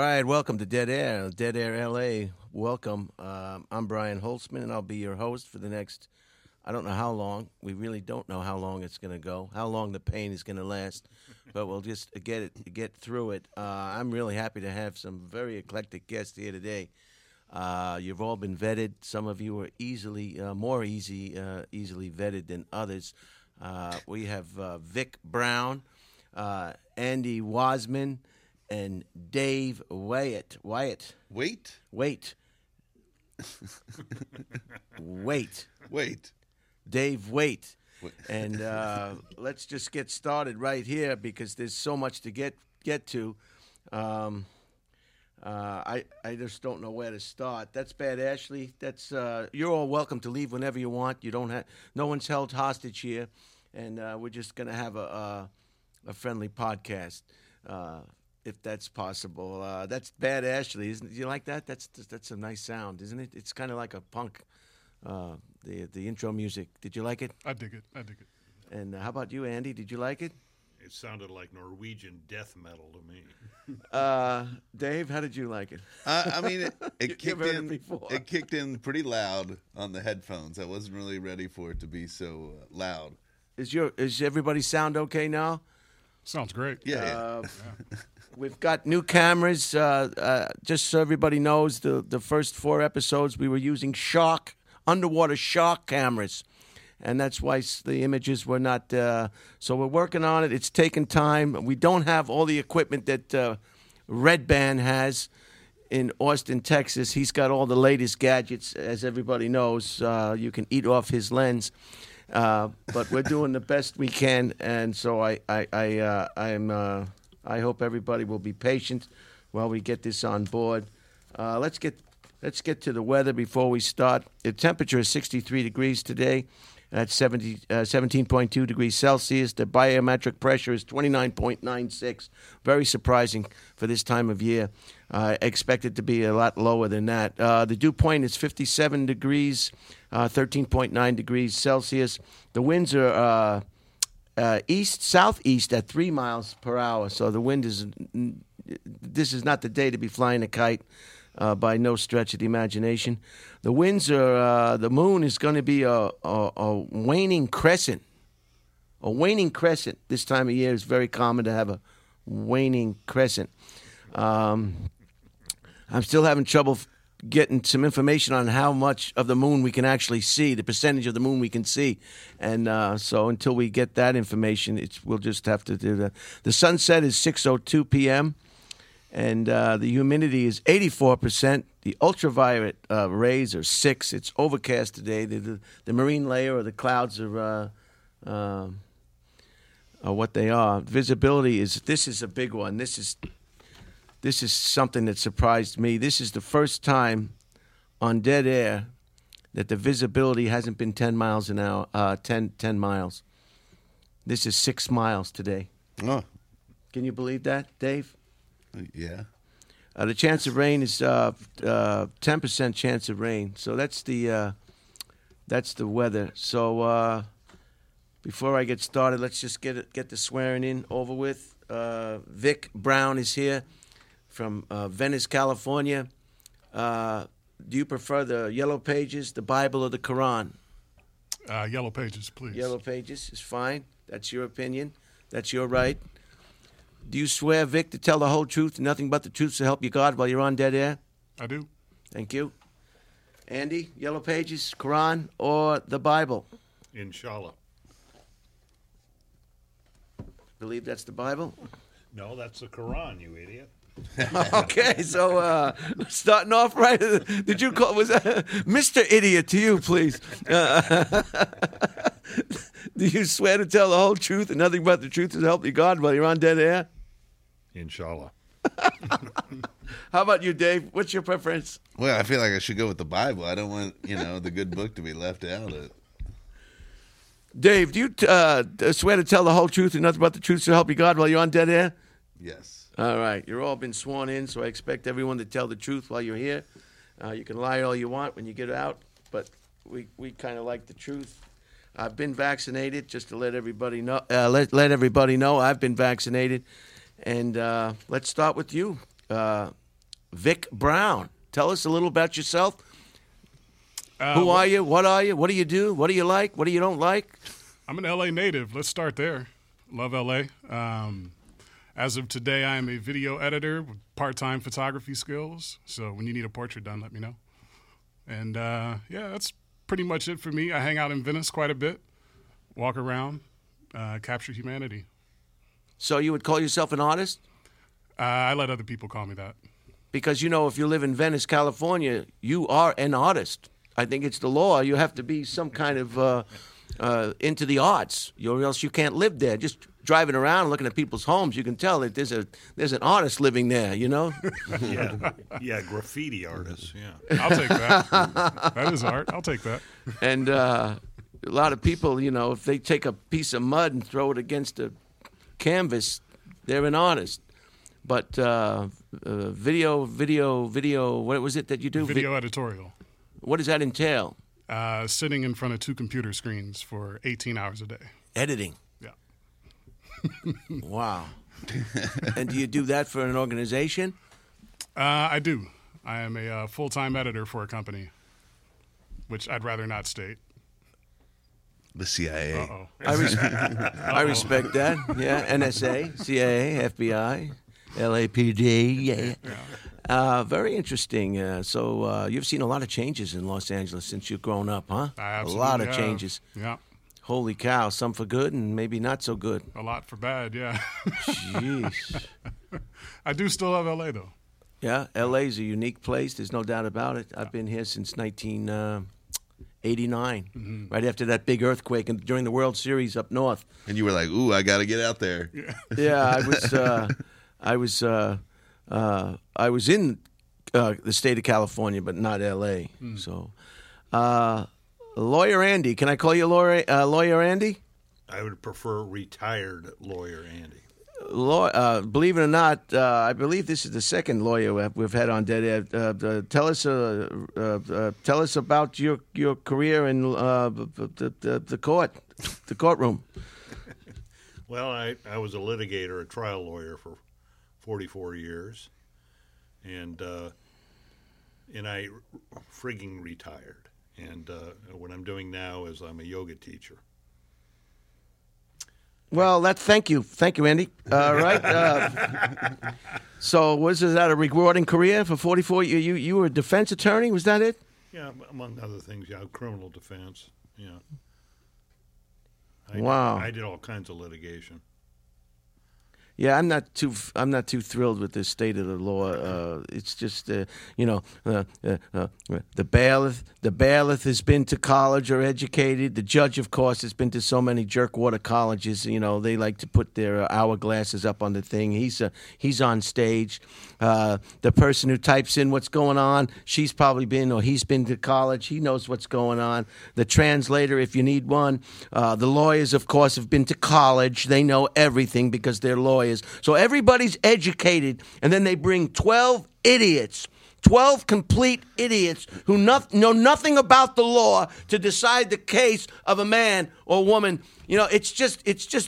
right, welcome to Dead Air, Dead Air LA. Welcome. I'm Brian Holtzman, and I'll be your host for the next, I don't know how long. We really don't know how long it's going to go, how long the pain is going to last, but we'll just get through it. I'm really happy to have some very eclectic guests here today. You've all been vetted. Some of you are easily vetted than others. We have Vic Brown, Andy Wasman, and Dave Wyatt. Dave Wyatt. And let's just get started right here because there's so much to get to. I just don't know where to start. That's bad, Ashley. That's you're all welcome to leave whenever you want. You don't have no one's held hostage here, and we're just gonna have a friendly podcast. If that's possible, that's Bad Ashley, isn't it? You like that? That's a nice sound, isn't it? It's kind of like a punk. The intro music. Did you like it? I dig it. And how about you, Andy? Did you like it? It sounded like Norwegian death metal to me. Dave, how did you like it? I mean, it kicked in. Before. It kicked in pretty loud on the headphones. I wasn't really ready for it to be so loud. Is everybody's sound okay now? Sounds great. Yeah. We've got new cameras. Just so everybody knows, the first 4 episodes we were using underwater shark cameras, and that's why the images were not. So we're working on it. It's taken time. We don't have all the equipment that Red Band has in Austin, Texas. He's got all the latest gadgets, as everybody knows. You can eat off his lens. But we're doing the best we can, and so I hope everybody will be patient while we get this on board. Let's get to the weather before we start. The temperature is 63 degrees today. That's 17.2 degrees Celsius. The barometric pressure is 29.96. Very surprising for this time of year. I expect it to be a lot lower than that. The dew point is 57 degrees, 13.9 degrees Celsius. The winds are southeast at 3 miles per hour. So the wind is – this is not the day to be flying a kite. By no stretch of the imagination. The winds are, the moon is going to be a waning crescent. A waning crescent this time of year is very common to have a waning crescent. I'm still having trouble getting some information on how much of the moon we can actually see, the percentage of the moon we can see. And so until we get that information, we'll just have to do that. The sunset is 6:02 p.m., and the humidity is 84%. The ultraviolet rays are 6. It's overcast today. The marine layer or the clouds are what they are. Visibility is. This is a big one. This is something that surprised me. This is the first time on Dead Air that the visibility hasn't been 10 miles an hour. 10 miles. This is 6 miles today. Oh. Can you believe that, Dave? Yeah. The chance of rain is 10% chance of rain. So that's the weather. So before I get started, let's just get the swearing in over with. Vic Brown is here from Venice, California. Do you prefer the Yellow Pages, the Bible, or the Quran? Yellow Pages, please. Yellow Pages is fine. That's your opinion. That's your right. Do you swear, Vic, to tell the whole truth and nothing but the truth to help you God while you're on Dead Air? I do. Thank you. Andy, Yellow Pages, Quran, or the Bible? Inshallah. Believe that's the Bible? No, that's the Quran, you idiot. Okay, so starting off right. Did you call? Was that Mr. Idiot to you, please? Do you swear to tell the whole truth and nothing but the truth to help you God while you're on Dead Air? Inshallah. How about you, Dave? What's your preference? Well, I feel like I should go with the Bible. I don't want, the good book to be left out of it. Dave, do you swear to tell the whole truth and nothing but the truth to help you God while you're on Dead Air? Yes. All right, you're all been sworn in, so I expect everyone to tell the truth while you're here. You can lie all you want when you get out, but we kind of like the truth. I've been vaccinated, just to let everybody know. Let everybody know I've been vaccinated, and let's start with you, Vic Brown. Tell us a little about yourself. Who are you? What are you? What do you do? What do you like? What do you don't like? I'm an L.A. native. Let's start there. Love L.A. As of today, I am a video editor with part-time photography skills. So when you need a portrait done, let me know. And, yeah, that's pretty much it for me. I hang out in Venice quite a bit, walk around, capture humanity. So you would call yourself an artist? I let other people call me that. Because, you know, if you live in Venice, California, you are an artist. I think it's the law. You have to be some kind of into the arts, or else you can't live there. Just driving around looking at people's homes, you can tell that there's an artist living there, you know? Yeah, graffiti artists, yeah. I'll take that. That is art. I'll take that. And a lot of people, you know, if they take a piece of mud and throw it against a canvas, they're an artist. But video, what was it that you do? Video editorial. What does that entail? Sitting in front of two computer screens for 18 hours a day. Editing. Yeah. Wow. And do you do that for an organization? I do. I am a full-time editor for a company, which I'd rather not state. The CIA. Uh-oh. I respect that. Yeah, NSA, CIA, FBI, LAPD, yeah. Very interesting. So you've seen a lot of changes in Los Angeles since you've grown up, huh? Absolutely. A lot of changes. Yeah. Holy cow, some for good and maybe not so good. A lot for bad, yeah. Jeez. I do still love L.A., though. Yeah, L.A.'s a unique place. There's no doubt about it. I've been here since 1989, right after that big earthquake and during the World Series up north. And you were like, ooh, I got to get out there. Yeah, I was in the state of California, but not L.A. So, Lawyer Andy, can I call you Lawyer Andy? I would prefer retired Lawyer Andy. Believe it or not, I believe this is the second lawyer we've had on Dead Air. Tell us about your career in the court, the courtroom. Well, I was a litigator, a trial lawyer for 44 years, and I frigging retired. And what I'm doing now is I'm a yoga teacher. Well, thank you, Andy. Right. So, was that a rewarding career for 44? You were a defense attorney, was that it? Yeah, among other things. Yeah, criminal defense. Yeah. I did all kinds of litigation. Yeah, I'm not too thrilled with this state of the law. It's just, the bailiff has been to college or educated. The judge, of course, has been to so many jerkwater colleges. You know, they like to put their hourglasses up on the thing. He's on stage. The person who types in what's going on, she's probably been or he's been to college. He knows what's going on. The translator, if you need one. The lawyers, of course, have been to college. They know everything because they're lawyers. So everybody's educated, and then they bring 12 idiots, 12 complete idiots who know nothing about the law to decide the case of a man or woman. You know, it's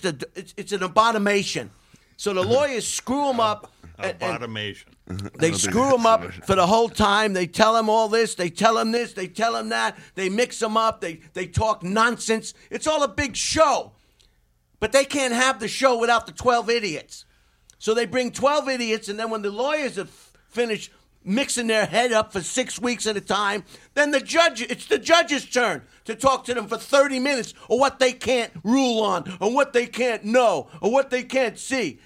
an abomination. So the lawyers screw them up. Abomination. They screw them up for the whole time. They tell them all this. They tell them this. They tell them that. They mix them up. They talk nonsense. It's all a big show. But they can't have the show without the 12 idiots. So they bring 12 idiots, and then when the lawyers have finished mixing their head up for 6 weeks at a time, then it's the judge's turn to talk to them for 30 minutes or what they can't rule on or what they can't know or what they can't see.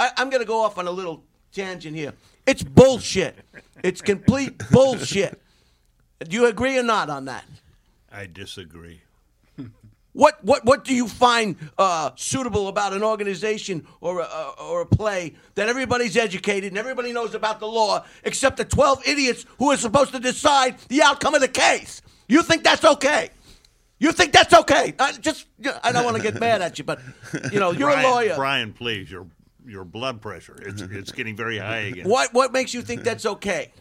I'm going to go off on a little tangent here. It's bullshit. It's complete bullshit. Do you agree or not on that? I disagree. What do you find suitable about an organization or a play that everybody's educated and everybody knows about the law except the 12 idiots who are supposed to decide the outcome of the case? You think that's okay? I don't want to get mad at you, but you know you're a lawyer. Brian, please, your blood pressure it's getting very high again. What makes you think that's okay?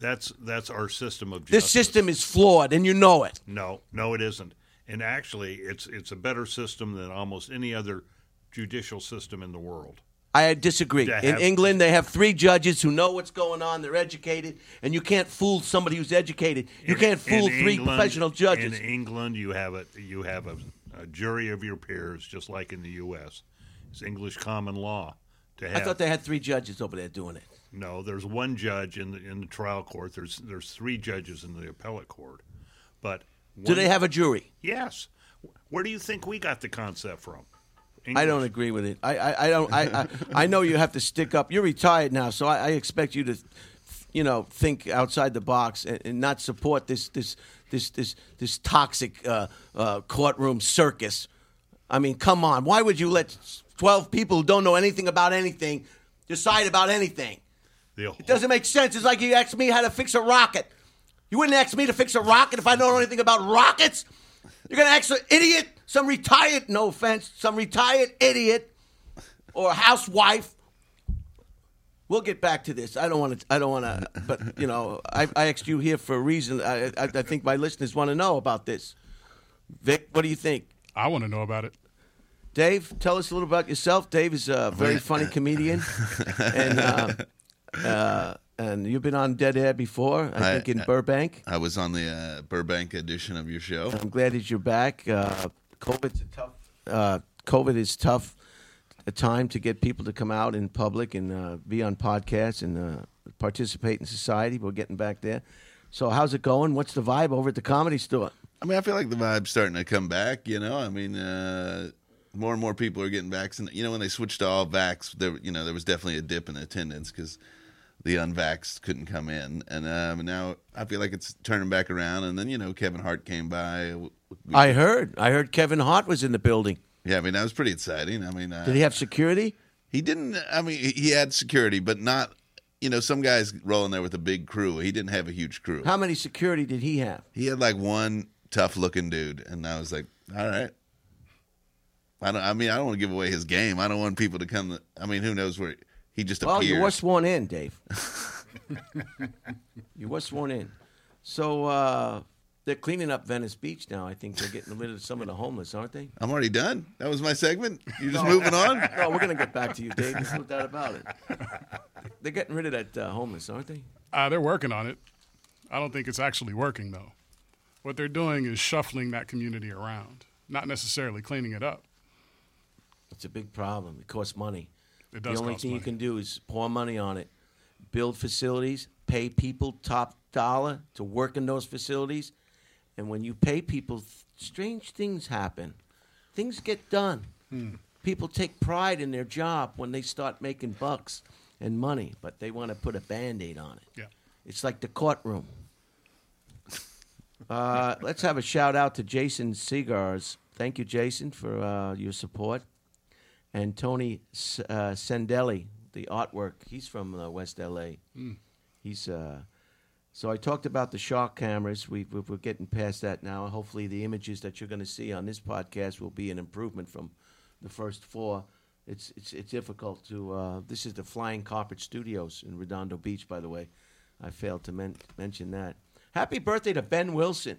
That's our system of justice. This system is flawed, and you know it. No, it isn't. And actually, it's a better system than almost any other judicial system in the world. I disagree. In England, they have three judges who know what's going on. They're educated, and you can't fool somebody who's educated. You can't fool three professional judges. In England, you have a jury of your peers, just like in the U.S. It's English common law to have. I thought they had three judges over there doing it. No, there's one judge in the trial court. There's three judges in the appellate court. But do they have a jury? Yes. Where do you think we got the concept from? English. I don't agree with it. I know you have to stick up. You're retired now, so I expect you to, think outside the box and not support this toxic courtroom circus. I mean, come on. Why would you let 12 people who don't know anything about anything decide about anything? It doesn't make sense. It's like you asked me how to fix a rocket. You wouldn't ask me to fix a rocket if I don't know anything about rockets. You're going to ask an idiot, some retired idiot or housewife. We'll get back to this. I don't want to, but, I asked you here for a reason. I think my listeners want to know about this. Vic, what do you think? I want to know about it. Dave, tell us a little about yourself. Dave is a very funny comedian, and you've been on Dead Air before, I think in Burbank. I was on the Burbank edition of your show. I'm glad that you're back. COVID is tough. A time to get people to come out in public and be on podcasts and participate in society. We're getting back there. So how's it going? What's the vibe over at the Comedy Store? I mean, I feel like the vibe's starting to come back, I mean, more and more people are getting vaccinated. When they switched to all vax, there was definitely a dip in attendance because the unvaxxed couldn't come in. And now I feel like it's turning back around. And then, Kevin Hart came by. I heard Kevin Hart was in the building. Yeah, I mean, that was pretty exciting. I mean, did he have security? He didn't. I mean, he had security, but not. Some guys rolling there with a big crew. He didn't have a huge crew. How many security did he have? He had like one tough-looking dude, and I was like, all right. I don't want to give away his game. I don't want people to come. Who knows where he just appeared. Well, you were sworn in, Dave. You were sworn in. So they're cleaning up Venice Beach now. I think they're getting rid of some of the homeless, aren't they? I'm already done. That was my segment. You're just moving on? No, we're going to get back to you, Dave. There's no doubt about it. They're getting rid of that homeless, aren't they? They're working on it. I don't think it's actually working, though. What they're doing is shuffling that community around, not necessarily cleaning it up. It's a big problem. It costs money. It does. The only thing you can do is pour money on it, build facilities, pay people top dollar to work in those facilities. And when you pay people, strange things happen. Things get done. People take pride in their job when they start making bucks and money, but they want to put a Band-Aid on it. Yeah. It's like the courtroom. Let's have a shout-out to Jason Seegars. Thank you, Jason, for your support. And Tony Sandelli, the artwork. He's from West L.A. He's... So I talked about the Shark cameras. We're getting past that now. Hopefully the images that you're going to see on this podcast will be an improvement from the first four. It's difficult to... this is the Flying Carpet Studios in Redondo Beach, by the way. I failed to mention that. Happy birthday to Ben Wilson.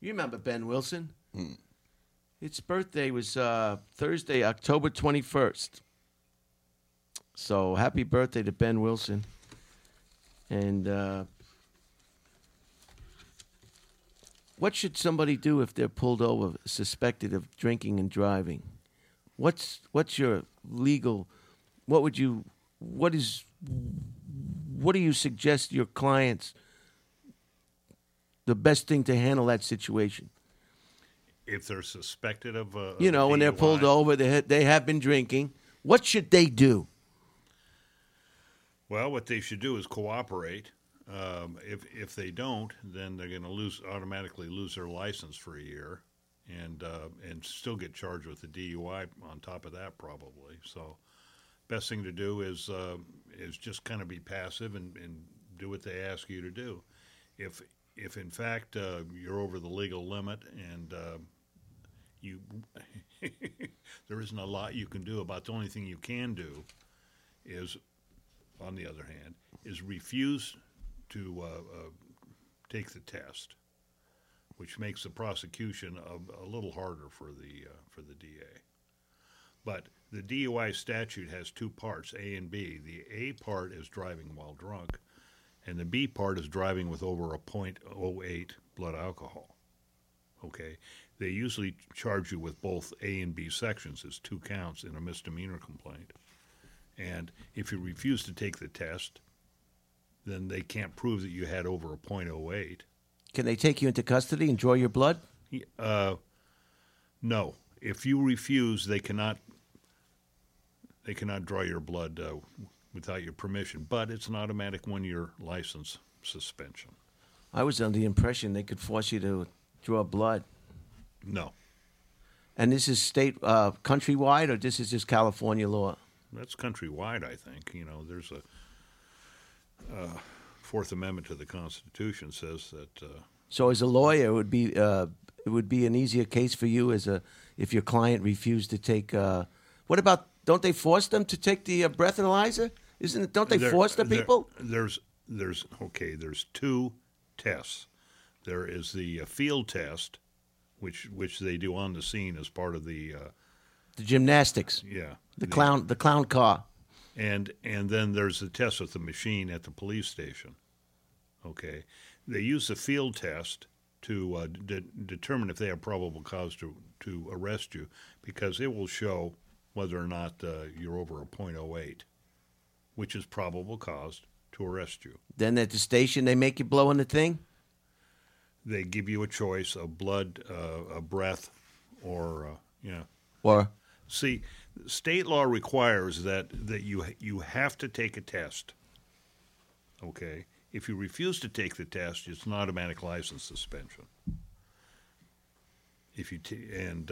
You remember Ben Wilson? Mm. His birthday was Thursday, October 21st. So happy birthday to Ben Wilson. And... what should somebody do if they're pulled over, suspected of drinking and driving? What's your legal? What do you suggest your clients? The best thing to handle that situation. If they're suspected of, when they're pulled over, they have been drinking. What should they do? Well, what they should do is cooperate. If they don't, then they're going to automatically lose their license for a year, and still get charged with a DUI on top of that probably. So, best thing to do is just kind of be passive and do what they ask you to do. If in fact you're over the legal limit and you there isn't a lot you can do about. The only thing you can do is, on the other hand, is refuse to take the test, which makes the prosecution a little harder for the DA. But the DUI statute has two parts, A and B. The A part is driving while drunk, and the B part is driving with over a .08 blood alcohol. Okay? They usually charge you with both A and B sections as two counts in a misdemeanor complaint. And if you refuse to take the test, then they can't prove that you had over a .08. Can they take you into custody and draw your blood? No. If you refuse, they cannot. They cannot draw your blood without your permission. But it's an automatic one-year license suspension. I was under the impression they could force you to draw blood. No. And this is state, countrywide, or this is just California law? That's countrywide, I think. You know, there's a Fourth Amendment to the Constitution says that. So, as a lawyer, it would be an easier case for you if your client refused to take. What about? Don't they force them to take the breathalyzer? Don't they force the people? There's two tests. There is the field test, which they do on the scene as part of the gymnastics. Yeah. The clown car. And then there's the test with the machine at the police station. Okay. They use the field test to determine if they have probable cause to arrest you, because it will show whether or not you're over a .08, which is probable cause to arrest you. Then at the station, they make you blow in the thing? They give you a choice of blood, a breath, or, Or? See, state law requires that you have to take a test, okay? If you refuse to take the test, it's an automatic license suspension. If you and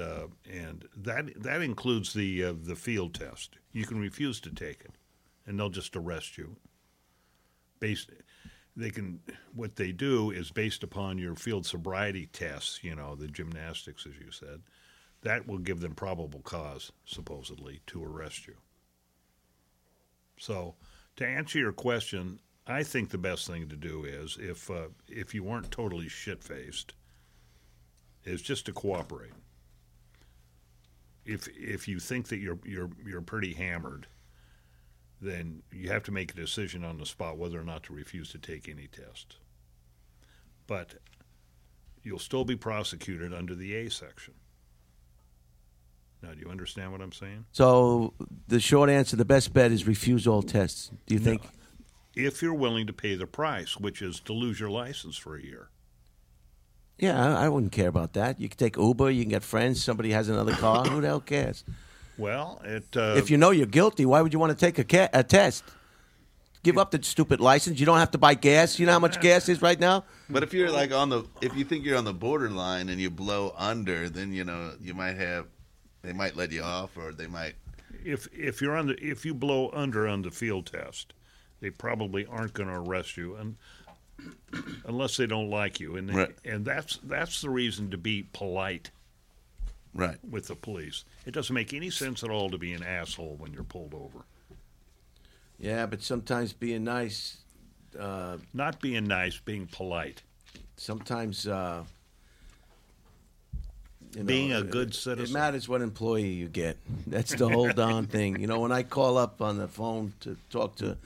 that includes the field test. You can refuse to take it, and they'll just arrest you. What they do is based upon your field sobriety tests. You know, the gymnastics, as you said, that will give them probable cause supposedly to arrest you. So, to answer your question, I think the best thing to do is if you weren't totally shit-faced, is just to cooperate. If you think that you're pretty hammered, then you have to make a decision on the spot whether or not to refuse to take any test. But you'll still be prosecuted under the A section. Now, do you understand what I'm saying? So the short answer, the best bet is refuse all tests. Do you think? If you're willing to pay the price, which is to lose your license for a year. Yeah, I wouldn't care about that. You can take Uber, you can get friends, somebody has another car, who the hell cares? Well, if you know you're guilty, why would you want to take a test? Give up the stupid license. You don't have to buy gas. You know how much gas is right now? But if you're like if you think you're on the borderline and you blow under, then you might have, they might let you off, or they might. If you're if you blow under on the field test, they probably aren't going to arrest you unless they don't like you, and that's the reason to be polite, right, with the police. It doesn't make any sense at all to be an asshole when you're pulled over. Yeah, but sometimes being nice, not being nice, being polite. Sometimes being a good citizen. It matters what employee you get. That's the whole darn thing. You know, when I call up on the phone to talk to.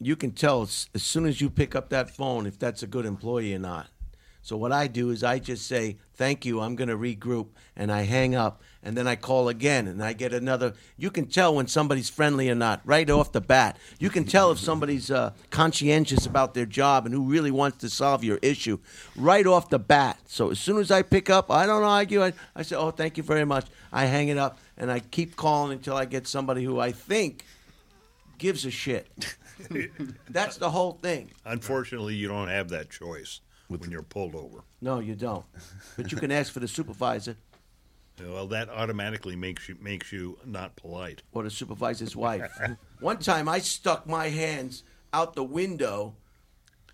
You can tell as soon as you pick up that phone if that's a good employee or not. So what I do is I just say, thank you, I'm going to regroup, and I hang up, and then I call again, and I get another. You can tell when somebody's friendly or not right off the bat. You can tell if somebody's conscientious about their job and who really wants to solve your issue right off the bat. So as soon as I pick up, I don't argue. I say, oh, thank you very much. I hang it up, and I keep calling until I get somebody who I think gives a shit. That's the whole thing. Unfortunately, you don't have that choice when you're pulled over. No, you don't. But you can ask for the supervisor. Well, that automatically makes you not polite. Or the supervisor's wife. One time I stuck my hands out the window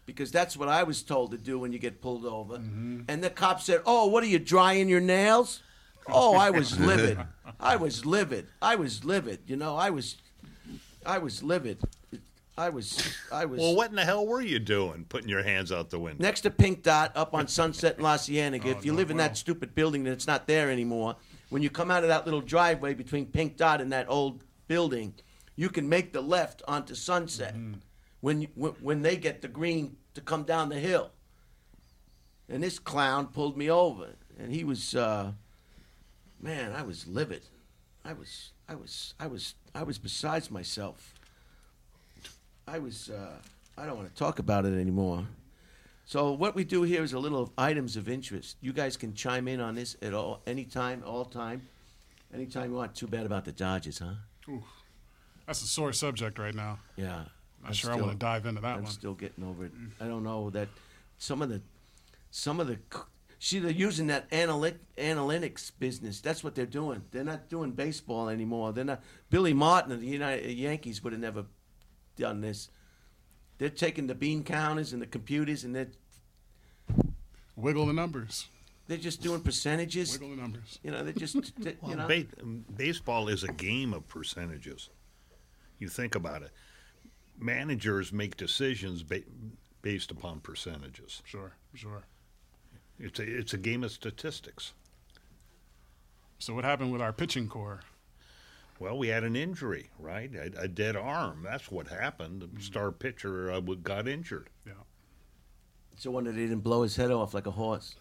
because that's what I was told to do when you get pulled over. Mm-hmm. And the cop said, oh, what are you, drying your nails? Oh, I was livid. You know, I was livid. I was. Well, what in the hell were you doing, putting your hands out the window? Next to Pink Dot, up on Sunset and La Cienega. If you live in that stupid building that's not there anymore, when you come out of that little driveway between Pink Dot and that old building, you can make the left onto Sunset when they get the green to come down the hill. And this clown pulled me over, and he was, man, I was livid. I was besides myself. I don't want to talk about it anymore. So what we do here is a little items of interest. You guys can chime in on this at all, anytime, all time, anytime you want. Too bad about the Dodgers, huh? Ooh, that's a sore subject right now. Yeah, I'm sure I want to dive into that one. I'm still getting over it. I don't know that some of the. See, they're using that analytics business. That's what they're doing. They're not doing baseball anymore. They're not. Billy Martin of the Yankees would have never done this. They're taking the bean counters and the computers and they're wiggle the numbers. They're just doing percentages. Wiggle the numbers. You know, they're just. Baseball is a game of percentages. You think about it. Managers make decisions based upon percentages. Sure. It's a game of statistics. So what happened with our pitching corps? Well, we had an injury, right? A dead arm. That's what happened. The star pitcher got injured. Yeah. It's a wonder they didn't blow his head off like a horse.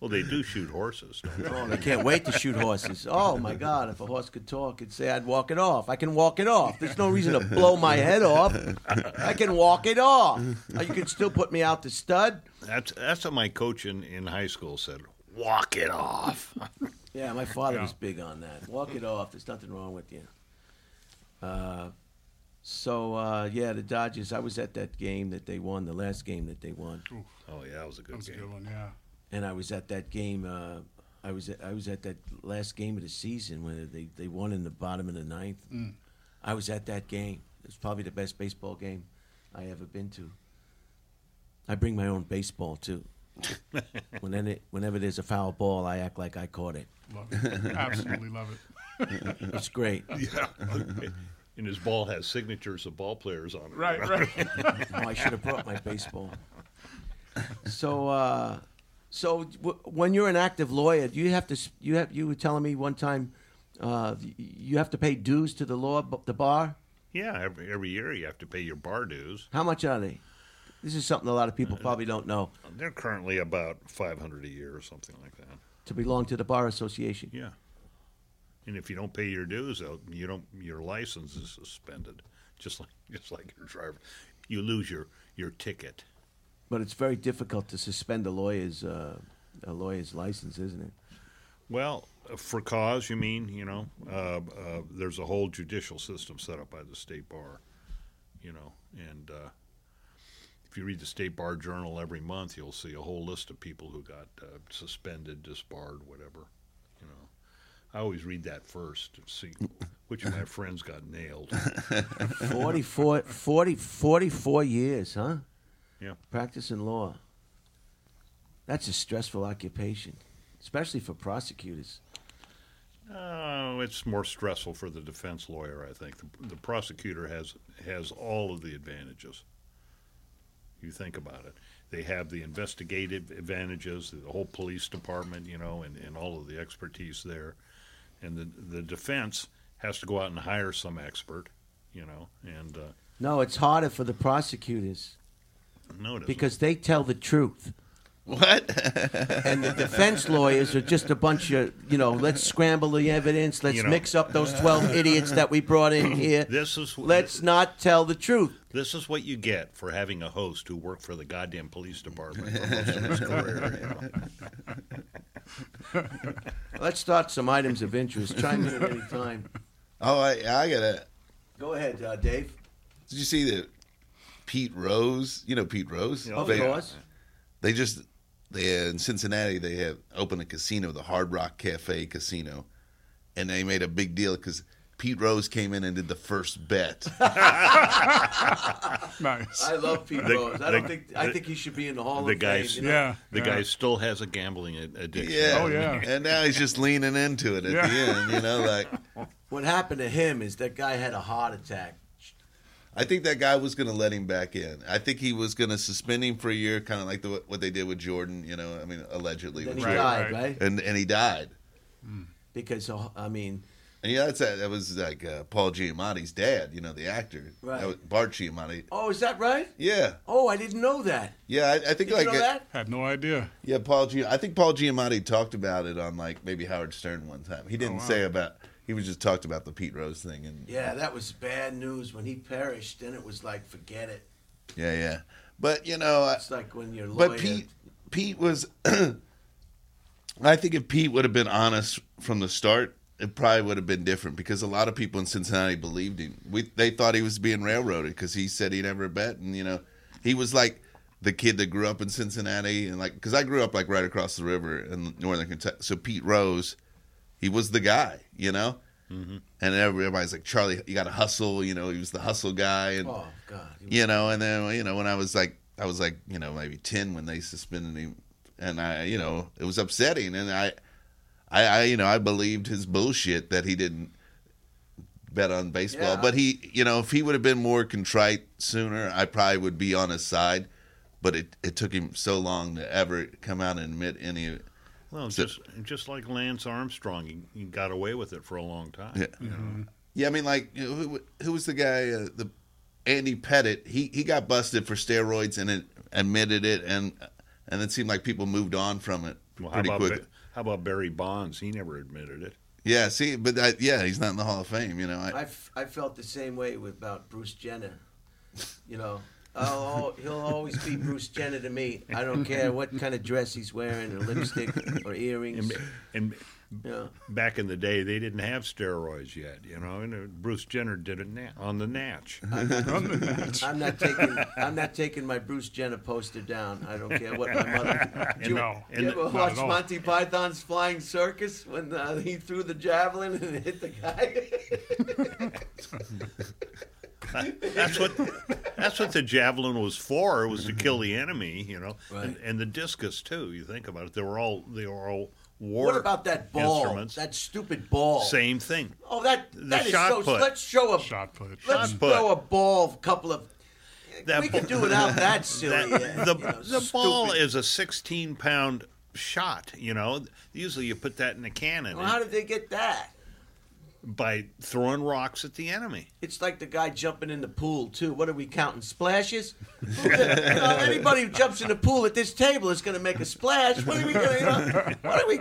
Well, they do shoot horses. Oh, they can't wait to shoot horses. Oh, my God. If a horse could talk, it'd say, I'd walk it off. I can walk it off. There's no reason to blow my head off. I can walk it off. You can still put me out the stud. That's what my coach in high school said. Walk it off. Yeah, my father was big on that. Walk it off. There's nothing wrong with you. So, the Dodgers, I was at that game that they won, the last game that they won. Oof. Oh, yeah, that was a good game. That was a good one, yeah. And I was at that game. I was at that last game of the season when they won in the bottom of the ninth. Mm. I was at that game. It was probably the best baseball game I ever been to. I bring my own baseball, too. Whenever there's a foul ball, I act like I caught it. Love it. Absolutely love it. It's great. Yeah. And his ball has signatures of ball players on it. Right. Oh, I should have brought my baseball. So when you're an active lawyer, do you have to? You were telling me one time, you have to pay dues to the law, the bar. Yeah, every year you have to pay your bar dues. How much are they? This is something a lot of people probably don't know. They're currently about $500 a year or something like that. To belong to the bar association. Yeah. And if you don't pay your dues, your license is suspended, just like your driver. You lose your ticket. But it's very difficult to suspend a lawyer's license, isn't it? Well, for cause, you mean? You know, there's a whole judicial system set up by the state bar. You know, and if you read the state bar journal every month, you'll see a whole list of people who got suspended, disbarred, whatever. You know. I always read that first to see which of my friends got nailed. 44 years, huh? Yeah. Practicing law. That's a stressful occupation, especially for prosecutors. Oh, it's more stressful for the defense lawyer, I think. The prosecutor has all of the advantages. You think about it. They have the investigative advantages, the whole police department, you know, and all of the expertise there. And the defense has to go out and hire some expert, you know. And no, it's harder for the prosecutors. No, it isn't. Because they tell the truth. What? And the defense lawyers are just a bunch of, you know, let's scramble the evidence. Let's mix up those 12 idiots that we brought in here. Let's not tell the truth. This is what you get for having a host who worked for the goddamn police department for most of his career. You know? Let's start some items of interest. Chime in at any time. Oh, I got it. Go ahead, Dave. Did you see that Pete Rose? You know Pete Rose? Of course. They just... in Cincinnati, they have opened a casino, the Hard Rock Cafe Casino, and they made a big deal because Pete Rose came in and did the first bet. Nice. I love Pete Rose. I think he should be in the Hall of Fame. You know? Yeah, guy still has a gambling addiction. Yeah. Oh yeah, and now he's just leaning into it at the end. You know, like what happened to him is that guy had a heart attack. I think that guy was going to let him back in. I think he was going to suspend him for a year, kind of like what they did with Jordan, you know, I mean, allegedly. Then he died, right? And he died. Because, I mean... And yeah, that was like Paul Giamatti's dad, you know, the actor. Right. That was Bart Giamatti. Oh, is that right? Yeah. Oh, I didn't know that. Yeah, I think did like... you know that? Had no idea. Yeah, I think Paul Giamatti talked about it on like maybe Howard Stern one time. He didn't say about... He was just talked about the Pete Rose thing. And yeah, that was bad news. When he perished, then it was like, forget it. Yeah, yeah. But, you know... It's like when you're lawyer... But Pete was... I think if Pete would have been honest from the start, it probably would have been different because a lot of people in Cincinnati believed him. They thought he was being railroaded because he said he never bet. And, you know, he was like the kid that grew up in Cincinnati. And like, because I grew up like right across the river in northern Kentucky. So Pete Rose... He was the guy, you know? Mm-hmm. And everybody's like, Charlie, you got to hustle. You know, he was the hustle guy. And, oh, God. You know, and then, you know, when I was like, you know, maybe 10 when they suspended him. And I, you know, it was upsetting. And I you know, I believed his bullshit that he didn't bet on baseball. Yeah. But he, you know, if he would have been more contrite sooner, I probably would be on his side. But it took him so long to ever come out and admit any of it. Well, just like Lance Armstrong, he got away with it for a long time. Yeah, you know? Yeah. I mean, like, you know, who was the guy? The Andy Pettite. He got busted for steroids and admitted it, and it seemed like people moved on from it pretty quick. How about Barry Bonds? He never admitted it. Yeah, see, but he's not in the Hall of Fame. You know, I felt the same way about Bruce Jenner. You know. He'll always be Bruce Jenner to me. I don't care what kind of dress he's wearing, or lipstick, or earrings. And back in the day, they didn't have steroids yet, you know. And Bruce Jenner did it on the natch. I'm not taking my Bruce Jenner poster down. I don't care what my mother. You ever watch Monty Python's Flying Circus when he threw the javelin and hit the guy? That's what the javelin was for. Was to kill the enemy, you know, right. and the discus too. You think about it; they were all war. What about that ball? Instruments. That stupid ball. Same thing. Oh, that is so. Put. Let's show a shot put. Let's shot throw put. A ball. A couple of. We can do without that silly. The ball is a 16-pound shot. You know, usually you put that in a cannon. Well, how did they get that? By throwing rocks at the enemy. It's like the guy jumping in the pool, too. What are we counting, splashes? Anybody who jumps in the pool at this table is going to make a splash. What are we going to, you know? What are we,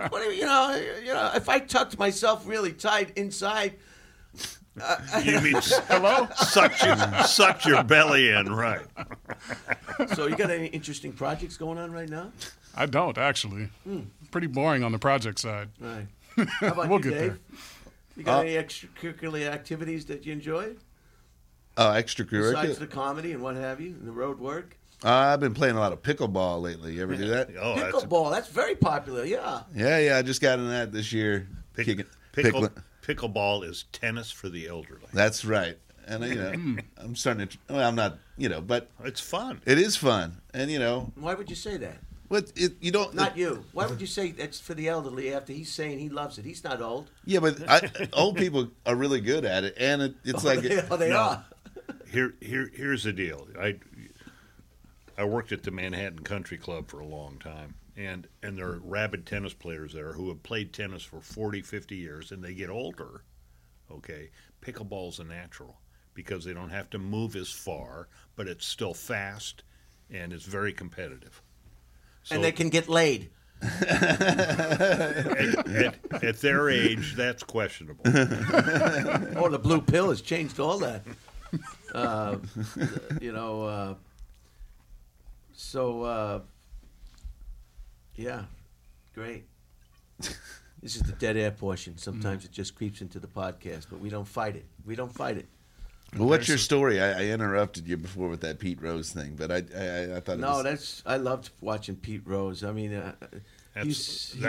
if I tucked myself really tight inside. You mean, hello? Sucked your belly in, right. So you got any interesting projects going on right now? I don't, actually. Pretty boring on the project side. Right. How about we'll you, Dave? There. You got any extracurricular activities that you enjoy? Extracurricular? Besides the comedy and what have you, and the road work? I've been playing a lot of pickleball lately. You ever do that? Oh, pickleball, that's very popular, yeah. Yeah, I just got into that this year. Pickleball is tennis for the elderly. That's right. And, you know, I'm starting to, well, I'm not, you know, but. It's fun. It is fun. And, you know. Why would you say that? But you don't. Not you. Why would you say that's for the elderly after he's saying he loves it? He's not old. Yeah, but old people are really good at it, and they are. Here's the deal. I worked at the Manhattan Country Club for a long time, and there are rabid tennis players there who have played tennis for 40, 50 years, and they get older. Okay, pickleball's a natural because they don't have to move as far, but it's still fast, and it's very competitive. So, and they can get laid. At their age, that's questionable. Oh, the blue pill has changed all that. Yeah, great. This is the dead air portion. Sometimes it just creeps into the podcast, but we don't fight it. Well, what's your story? I interrupted you before with that Pete Rose thing, but I thought it was... No, I loved watching Pete Rose. I mean, he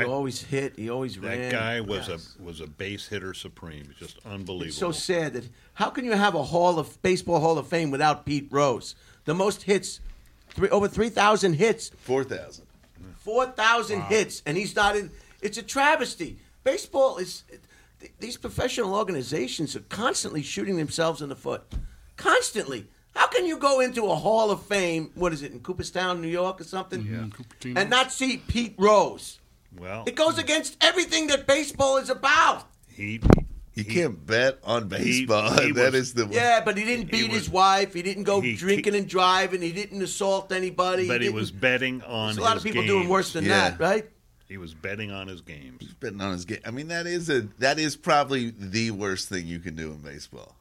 always hit. He always ran. That guy was a base hitter supreme. Just unbelievable. It's so sad that... How can you have a baseball Hall of Fame without Pete Rose? The most hits, over 3,000 hits. 4,000. 4,000 hits, and he's not in... It's a travesty. Baseball is... These professional organizations are constantly shooting themselves in the foot. Constantly. How can you go into a Hall of Fame, what is it, in Cooperstown, New York or something, and not see Pete Rose? Well, it goes against everything that baseball is about. You can't bet on baseball. Yeah, but he didn't beat his wife. He didn't go drinking and driving. He didn't assault anybody. But he was betting on his games. There's a lot of people doing worse than that, right? He was betting on his games. He's betting on his game. I mean, that is probably the worst thing you can do in baseball.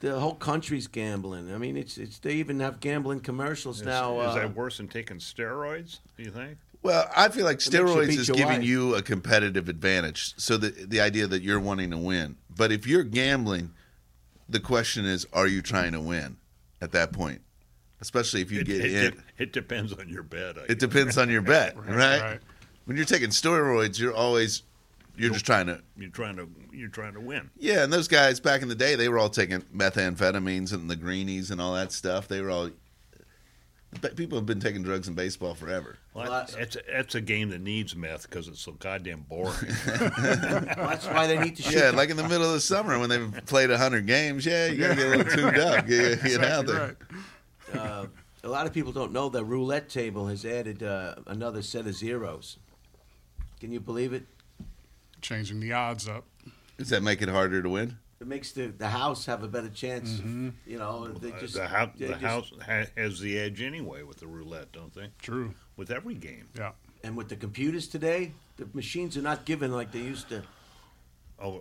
The whole country's gambling. I mean, it's they even have gambling commercials now. Is that worse than taking steroids, do you think? Well, I feel like steroids is giving you a competitive advantage. So the idea that you're wanting to win. But if you're gambling, the question is, are you trying to win at that point? Especially if you get in. It depends on your bet. It depends on your bet, right? When you're taking steroids, you're always you're trying to win. Yeah, and those guys back in the day, they were all taking methamphetamines and the greenies and all that stuff. They were all. People have been taking drugs in baseball forever. Well, that's a game that needs meth because it's so goddamn boring. That's why they need to shoot. Yeah, like in the middle of the summer when they've played 100 games, you got to get a little tuned up. Get out there. Right. A lot of people don't know the roulette table has added another set of zeros. Can you believe it? Changing the odds up. Does that make it harder to win? It makes the house have a better chance. Mm-hmm. You know, the house has the edge anyway with the roulette, don't they? True. With every game. Yeah. And with the computers today, the machines are not given like they used to. Oh,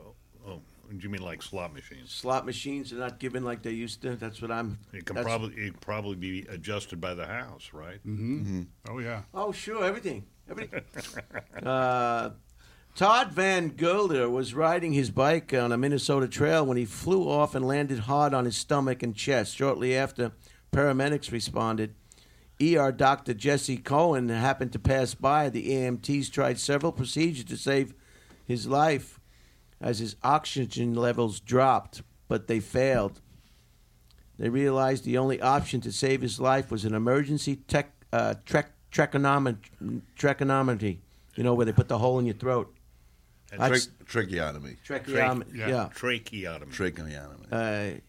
do you mean like slot machines? Slot machines are not given like they used to. That's what I'm. It can probably be adjusted by the house, right? Mm-hmm. Mm-hmm. Oh yeah. Oh sure, everything. Todd Van Gelder was riding his bike on a Minnesota trail when he flew off and landed hard on his stomach and chest. Shortly after, paramedics responded. ER Dr. Jesse Cohen happened to pass by. The EMTs tried several procedures to save his life as his oxygen levels dropped, but they failed. They realized the only option to save his life was an emergency tracheotomy. You know, where they put the hole in your throat. Tracheotomy. Tracheotomy.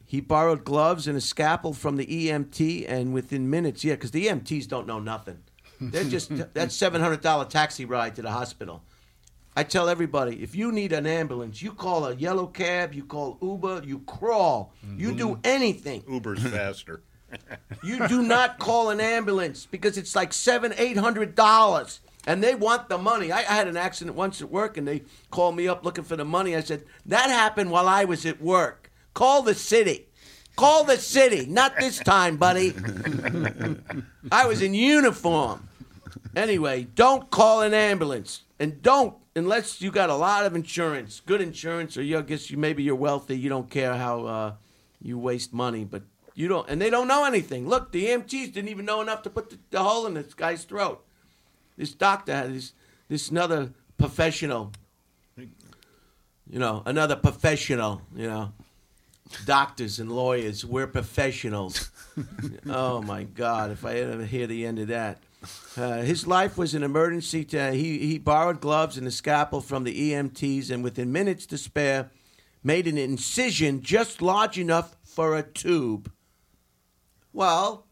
He borrowed gloves and a scalpel from the EMT, and within minutes, because the EMTs don't know nothing. They're just that $700 taxi ride to the hospital. I tell everybody, if you need an ambulance, you call a yellow cab, you call Uber, you crawl, you do anything. Uber's faster. You do not call an ambulance because it's like $700-$800. And they want the money. I had an accident once at work, and they called me up looking for the money. I said, that happened while I was at work. Call the city. Not this time, buddy. I was in uniform. Anyway, don't call an ambulance. And don't, unless you got a lot of insurance, good insurance, or I guess maybe you're wealthy. You don't care how you waste money. But you don't. And they don't know anything. Look, the EMTs didn't even know enough to put the hole in this guy's throat. This doctor has this another professional, Doctors and lawyers, we're professionals. Oh, my God, if I ever hear the end of that. His life was an emergency. He borrowed gloves and a scalpel from the EMTs and within minutes to spare made an incision just large enough for a tube. Well...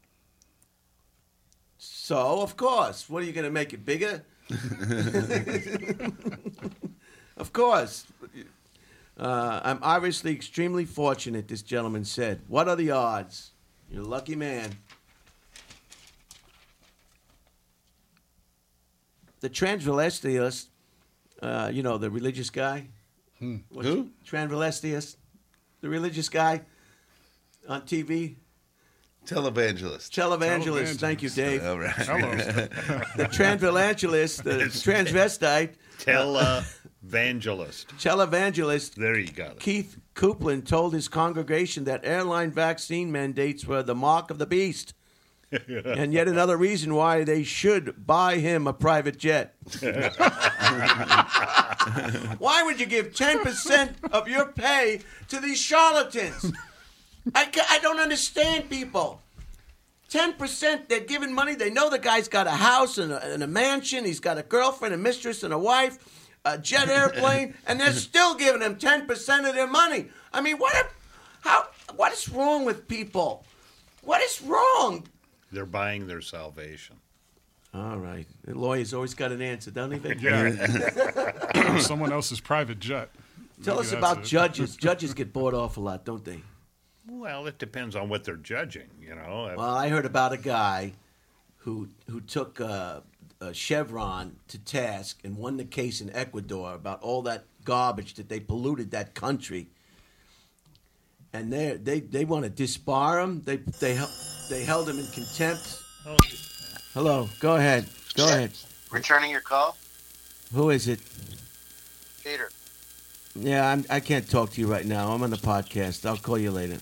So, of course, what are you going to make it bigger? Of course. I'm obviously extremely fortunate, this gentleman said. What are the odds? You're a lucky man. The transvestite, the religious guy. Who? Transvestite, the religious guy on TV. Televangelist. Thank you, Dave. All right. The transvangelists, the transvestite. Televangelist. There you go. Keith Coupland told his congregation that airline vaccine mandates were the mark of the beast. And yet another reason why they should buy him a private jet. Why would you give 10% of your pay to these charlatans? I don't understand people. 10%, they're giving money. They know the guy's got a house and a mansion. He's got a girlfriend, a mistress, and a wife. a jet airplane, and they're still giving them 10% of their money. I mean, what is wrong with people? What is wrong? They're buying their salvation. All right. The lawyer's always got an answer, doesn't he? Yeah. Someone else's private jet. Tell us about judges. Judges get bought off a lot, don't they? Well, it depends on what they're judging, you know. Well, I heard about a guy who took Chevron to task and won the case in Ecuador about all that garbage that they polluted that country. And they want to disbar him. They held him in contempt. Oh. Hello. Go ahead. Go ahead. Returning your call. Who is it? Peter. Yeah, I can't talk to you right now. I'm on the podcast. I'll call you later.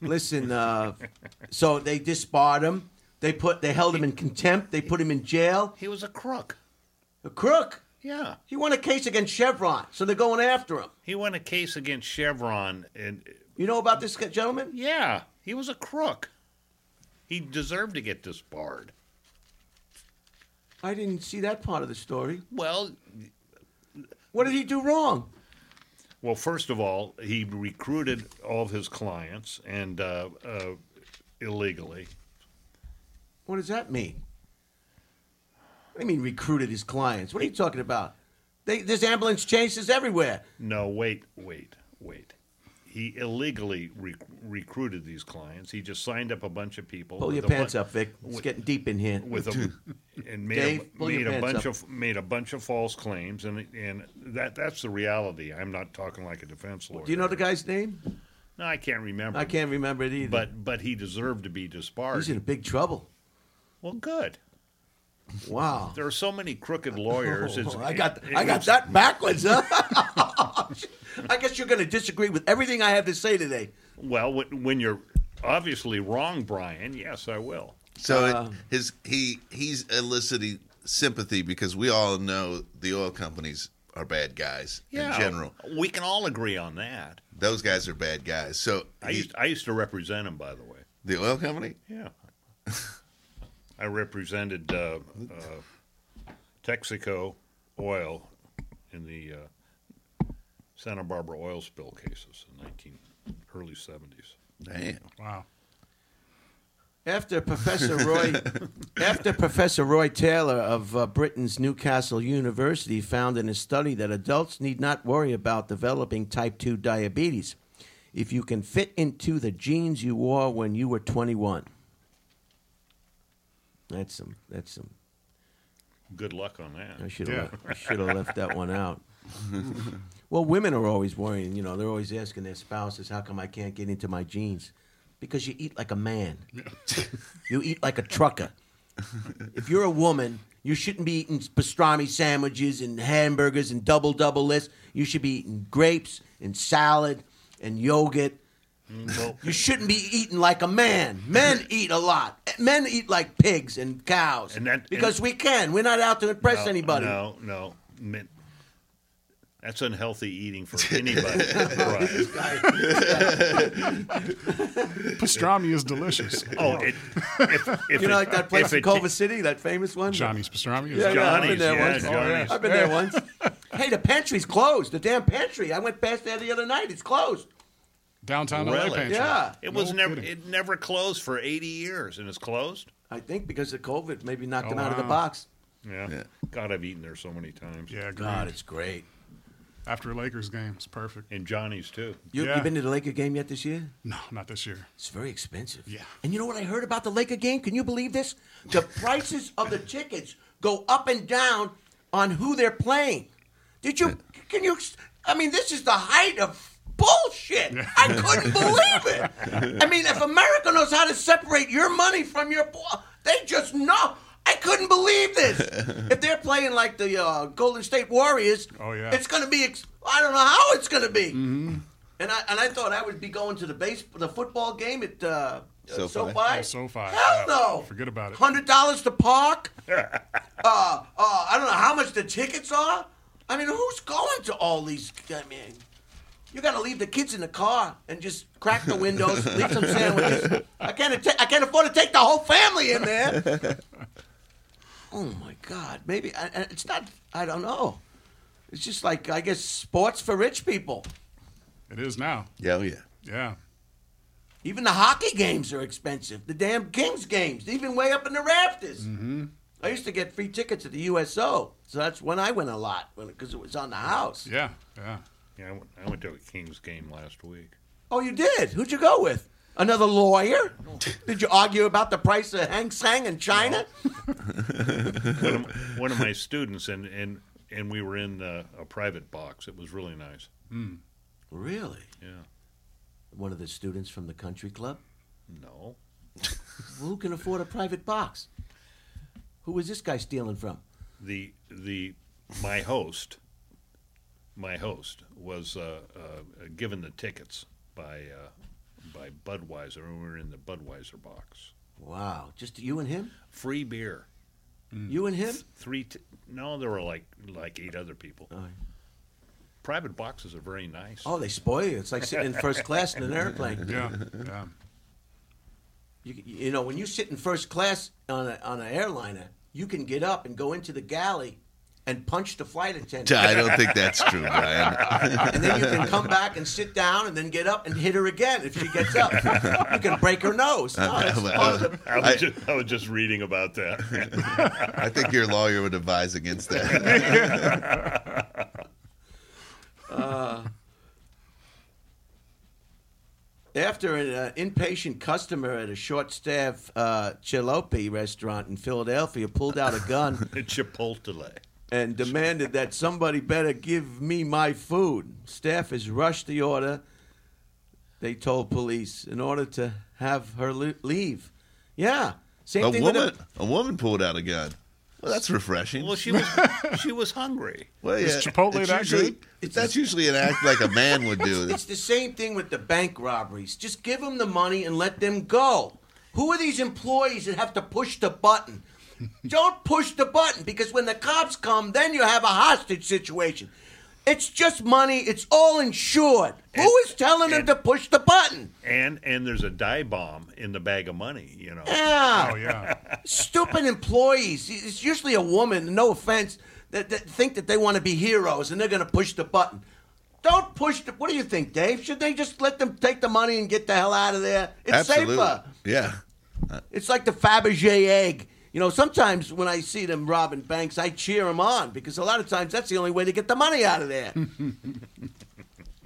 Listen. So they disbarred him. They held him in contempt. They put him in jail. He was a crook. A crook. Yeah. He won a case against Chevron, so they're going after him. He won a case against Chevron. And you know about this gentleman? Yeah. He was a crook. He deserved to get disbarred. I didn't see that part of the story. Well, what did he do wrong? Well, first of all, he recruited all of his clients and illegally. What does that mean? What do you mean recruited his clients? What are you talking about? There's ambulance chases everywhere. No, wait. He illegally recruited these clients. He just signed up a bunch of people. Pull your pants up, Vic. It's getting deep in here. Made a bunch of false claims, and that's the reality. I'm not talking like a defense lawyer. Do you know the guy's name? No, I can't remember. I can't remember it either. But he deserved to be disbarred. He's in big trouble. Well, good. Wow. There are so many crooked lawyers. I got that backwards, huh? I guess you're going to disagree with everything I have to say today. Well, when you're obviously wrong, Brian, yes, I will. So he's eliciting sympathy because we all know the oil companies are bad guys in general. We can all agree on that. Those guys are bad guys. So I used to represent them, by the way. The oil company? Yeah. I represented Texaco Oil in the Santa Barbara oil spill cases in early 70s. Damn! Wow. After Professor Roy Taylor of Britain's Newcastle University found in a study that adults need not worry about developing type 2 diabetes if you can fit into the jeans you wore when you were 21. That's some. Good luck on that. I should have left that one out. Well, women are always worrying. You know, they're always asking their spouses, "How come I can't get into my jeans?" Because you eat like a man. You eat like a trucker. If you're a woman, you shouldn't be eating pastrami sandwiches and hamburgers and double lists. You should be eating grapes and salad and yogurt. Nope. You shouldn't be eating like a man. Men eat a lot. Men eat like pigs and cows. We can. We're not out to impress anybody. No. That's unhealthy eating for anybody. Pastrami is delicious. Oh, like that place in Culver City, that famous one? Johnny's Pastrami. I've been there once. Hey, the pantry's closed. The damn pantry. I went past there the other night. It's closed. Downtown LA pantry. Yeah. It never closed for 80 years, and it's closed? I think because of COVID, maybe knocked them out of the box. Yeah. God, I've eaten there so many times. Yeah, God, it's great. After a Lakers game, it's perfect. And Johnny's, too. You been to the Laker game yet this year? No, not this year. It's very expensive. Yeah. And you know what I heard about the Laker game? Can you believe this? The prices of the tickets go up and down on who they're playing. This is the height of bullshit. I couldn't believe it. I mean, if America knows how to separate your money from your... They just know. I couldn't believe this. If they're playing like the Golden State Warriors, it's going to be... I don't know how it's going to be. Mm-hmm. And I thought I would be going to the football game at SoFi. SoFi. Hell no. Forget about it. $100 to park. I don't know how much the tickets are. I mean, who's going to all these... I mean... You got to leave the kids in the car and just crack the windows, leave some sandwiches. I can't afford to take the whole family in there. oh my God, maybe it's not. I don't know. It's just like, I guess, sports for rich people. It is now. Yeah, yeah, yeah. Even the hockey games are expensive. The damn Kings games, even way up in the rafters. Mm-hmm. I used to get free tickets at the USO, so that's when I went a lot, because it was on the house. Yeah, yeah, yeah. I went to a Kings game last week. Oh, you did? Who'd you go with? Another lawyer? Did you argue about the price of Hang Sang in China? No. One of my students, and we were in a private box. It was really nice. Mm. Really? Yeah. One of the students from the country club? No. Well, who can afford a private box? Who was this guy stealing from? My host was given the tickets by Budweiser, and we were in the Budweiser box. Wow, just you and him? Free beer. Mm. You and him? No, there were like 8 other people. Oh. Private boxes are very nice. Oh, they spoil you. It's like sitting in first class in an airplane. Yeah, yeah. You know, when you sit in first class on an airliner, you can get up and go into the galley and punch the flight attendant. I don't think that's true, Brian. And then you can come back and sit down and then get up and hit her again if she gets up. You can break her nose. No, I was just reading about that. I think your lawyer would advise against that. After an impatient customer at a short-staffed Chipotle restaurant in Philadelphia pulled out a gun Chipotle and demanded that somebody better give me my food, staffers rushed the order, they told police, in order to have her leave. Yeah. A woman pulled out a gun. Well, that's refreshing. Well, she was hungry. Well, yeah. Is Chipotle that good? That's usually an act like a man would do. It's the same thing with the bank robberies. Just give them the money and let them go. Who are these employees that have to push the button? Don't push the button, because when the cops come, then you have a hostage situation. It's just money. It's all insured. Who is telling them to push the button? And there's a dye bomb in the bag of money, you know. Yeah. Oh, yeah. Stupid employees. It's usually a woman, no offense, that think that they want to be heroes and they're going to push the button. Don't push the... What do you think, Dave? Should they just let them take the money and get the hell out of there? It's absolutely safer. Yeah. It's like the Fabergé egg. You know, sometimes when I see them robbing banks, I cheer them on, because a lot of times that's the only way to get the money out of there.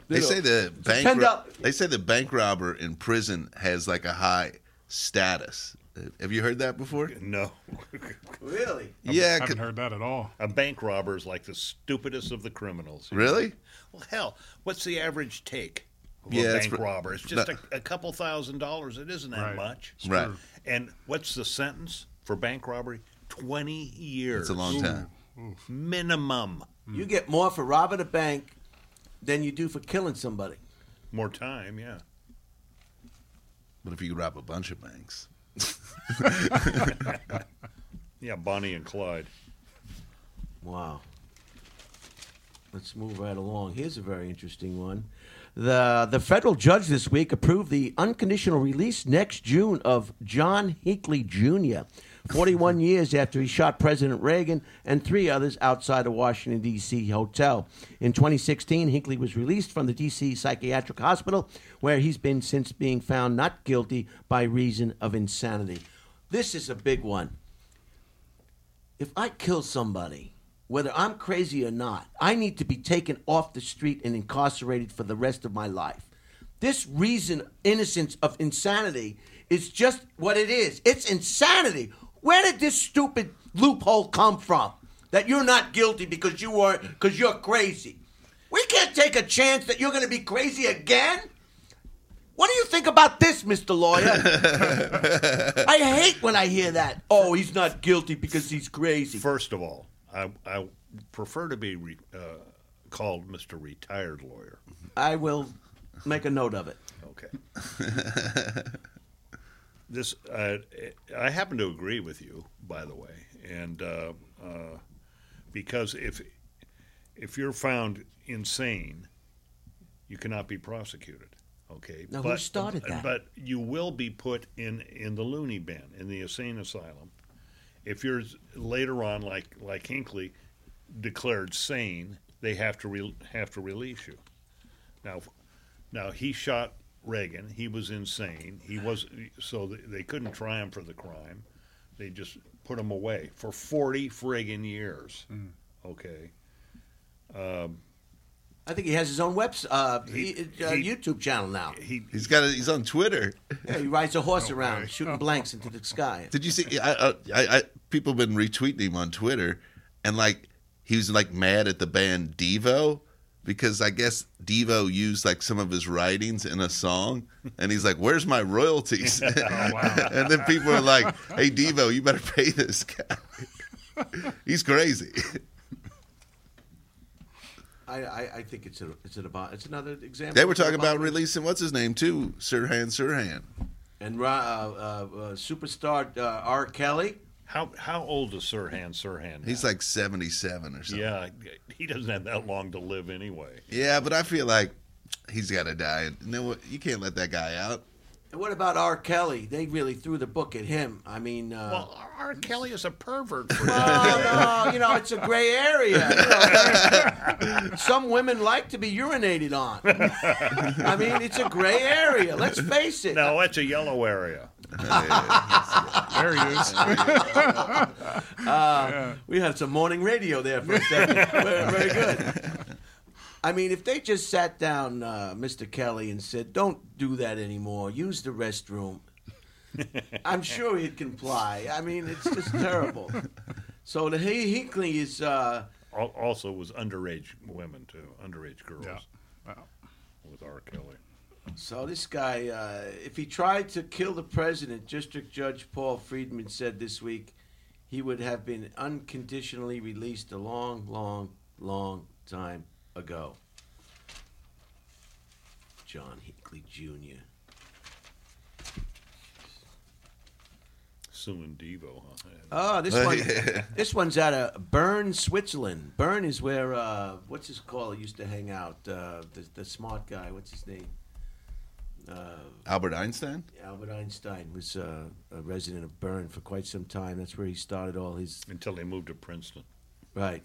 They say the bank robber in prison has like a high status. Have you heard that before? No. Really? Yeah. I haven't heard that at all. A bank robber is like the stupidest of the criminals. Really? Know? Well, hell, what's the average take? Yeah, bank robber. It's just a couple $1,000. It isn't that much. It's right. True. And what's the sentence? For bank robbery, 20 years. It's a long time. Oof. Minimum. You get more for robbing a bank than you do for killing somebody. More time, yeah. But if you rob a bunch of banks. Yeah, Bonnie and Clyde. Wow. Let's move right along. Here's a very interesting one. The federal judge this week approved the unconditional release next June of John Hinckley Jr., 41 years after he shot President Reagan and 3 others outside a Washington, D.C. hotel. In 2016, Hinckley was released from the D.C. psychiatric hospital, where he's been since being found not guilty by reason of insanity. This is a big one. If I kill somebody, whether I'm crazy or not, I need to be taken off the street and incarcerated for the rest of my life. This reason, innocence of insanity, is just what it is. It's insanity. Where did this stupid loophole come from? That you're not guilty because you're crazy. We can't take a chance that you're going to be crazy again. What do you think about this, Mr. Lawyer? I hate when I hear that. Oh, he's not guilty because he's crazy. First of all, I prefer to be called Mr. Retired Lawyer. I will make a note of it. Okay. This I happen to agree with you, by the way, and because if you're found insane, you cannot be prosecuted. Okay. Now, who started that? But you will be put in the loony bin, in the insane asylum. if you're later on, like Hinckley, declared sane, they have to release you. Now he shot Reagan. He was insane. He was, so they couldn't try him for the crime. They just put him away for 40 friggin' years. Mm. Okay. I think he has his own YouTube channel now. He's on Twitter. Yeah, he rides a horse around, shooting blanks into the sky. Did you see? I people have been retweeting him on Twitter, and he was mad at the band Devo because I guess Devo used some of his writings in a song, and he's like, "Where's my royalties?" Oh, wow. And then people are like, "Hey Devo, you better pay this guy. He's crazy." I think it's another example. They were talking about releasing what's his name too, Sirhan, and superstar R. Kelly. How old is Sirhan now? He's 77 or something. Yeah, he doesn't have that long to live anyway. Yeah, but I feel like he's got to die. No, you can't let that guy out. And what about R. Kelly? They really threw the book at him. I mean, R. Kelly is a pervert. No, it's a gray area. Some women like to be urinated on. I mean, it's a gray area. Let's face it. No, it's a yellow area. There he is. We had some morning radio there for a second. Very good. I mean, if they just sat down, Mr. Kelly, and said, "Don't do that anymore. Use the restroom," I'm sure he'd comply. I mean, it's just terrible. So the Hinckley is also was underage women too, underage girls. Yeah. Wow. With R. Kelly. So this guy, if he tried to kill the president, District Judge Paul Friedman said this week, he would have been unconditionally released a long, long, long time ago. John Hinckley Jr. Suing Devo, huh? Oh, this one's out of Bern, Switzerland. Bern is where what's his call? He used to hang out. The smart guy. What's his name? Albert Einstein? Albert Einstein was a resident of Bern for quite some time. That's where he started all his... Until they moved to Princeton. Right.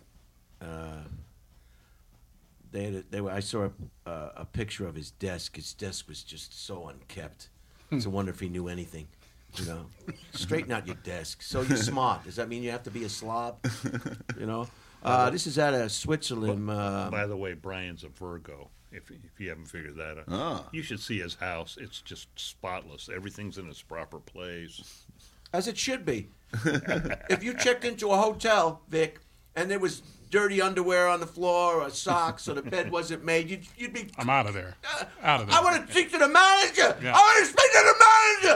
I saw a picture of his desk. His desk was just so unkept. It's a wonder if he knew anything. You know, straighten out your desk. So you're smart. Does that mean you have to be a slob? You know? This is out of Switzerland. By the way, Brian's a Virgo. If you haven't figured that out, You should see his house. It's just spotless. Everything's in its proper place, as it should be. If you checked into a hotel, Vic, and there was dirty underwear on the floor or socks, or the bed wasn't made, you'd be. I'm out of there. I want to speak to the manager. Yeah. I want to speak to the manager.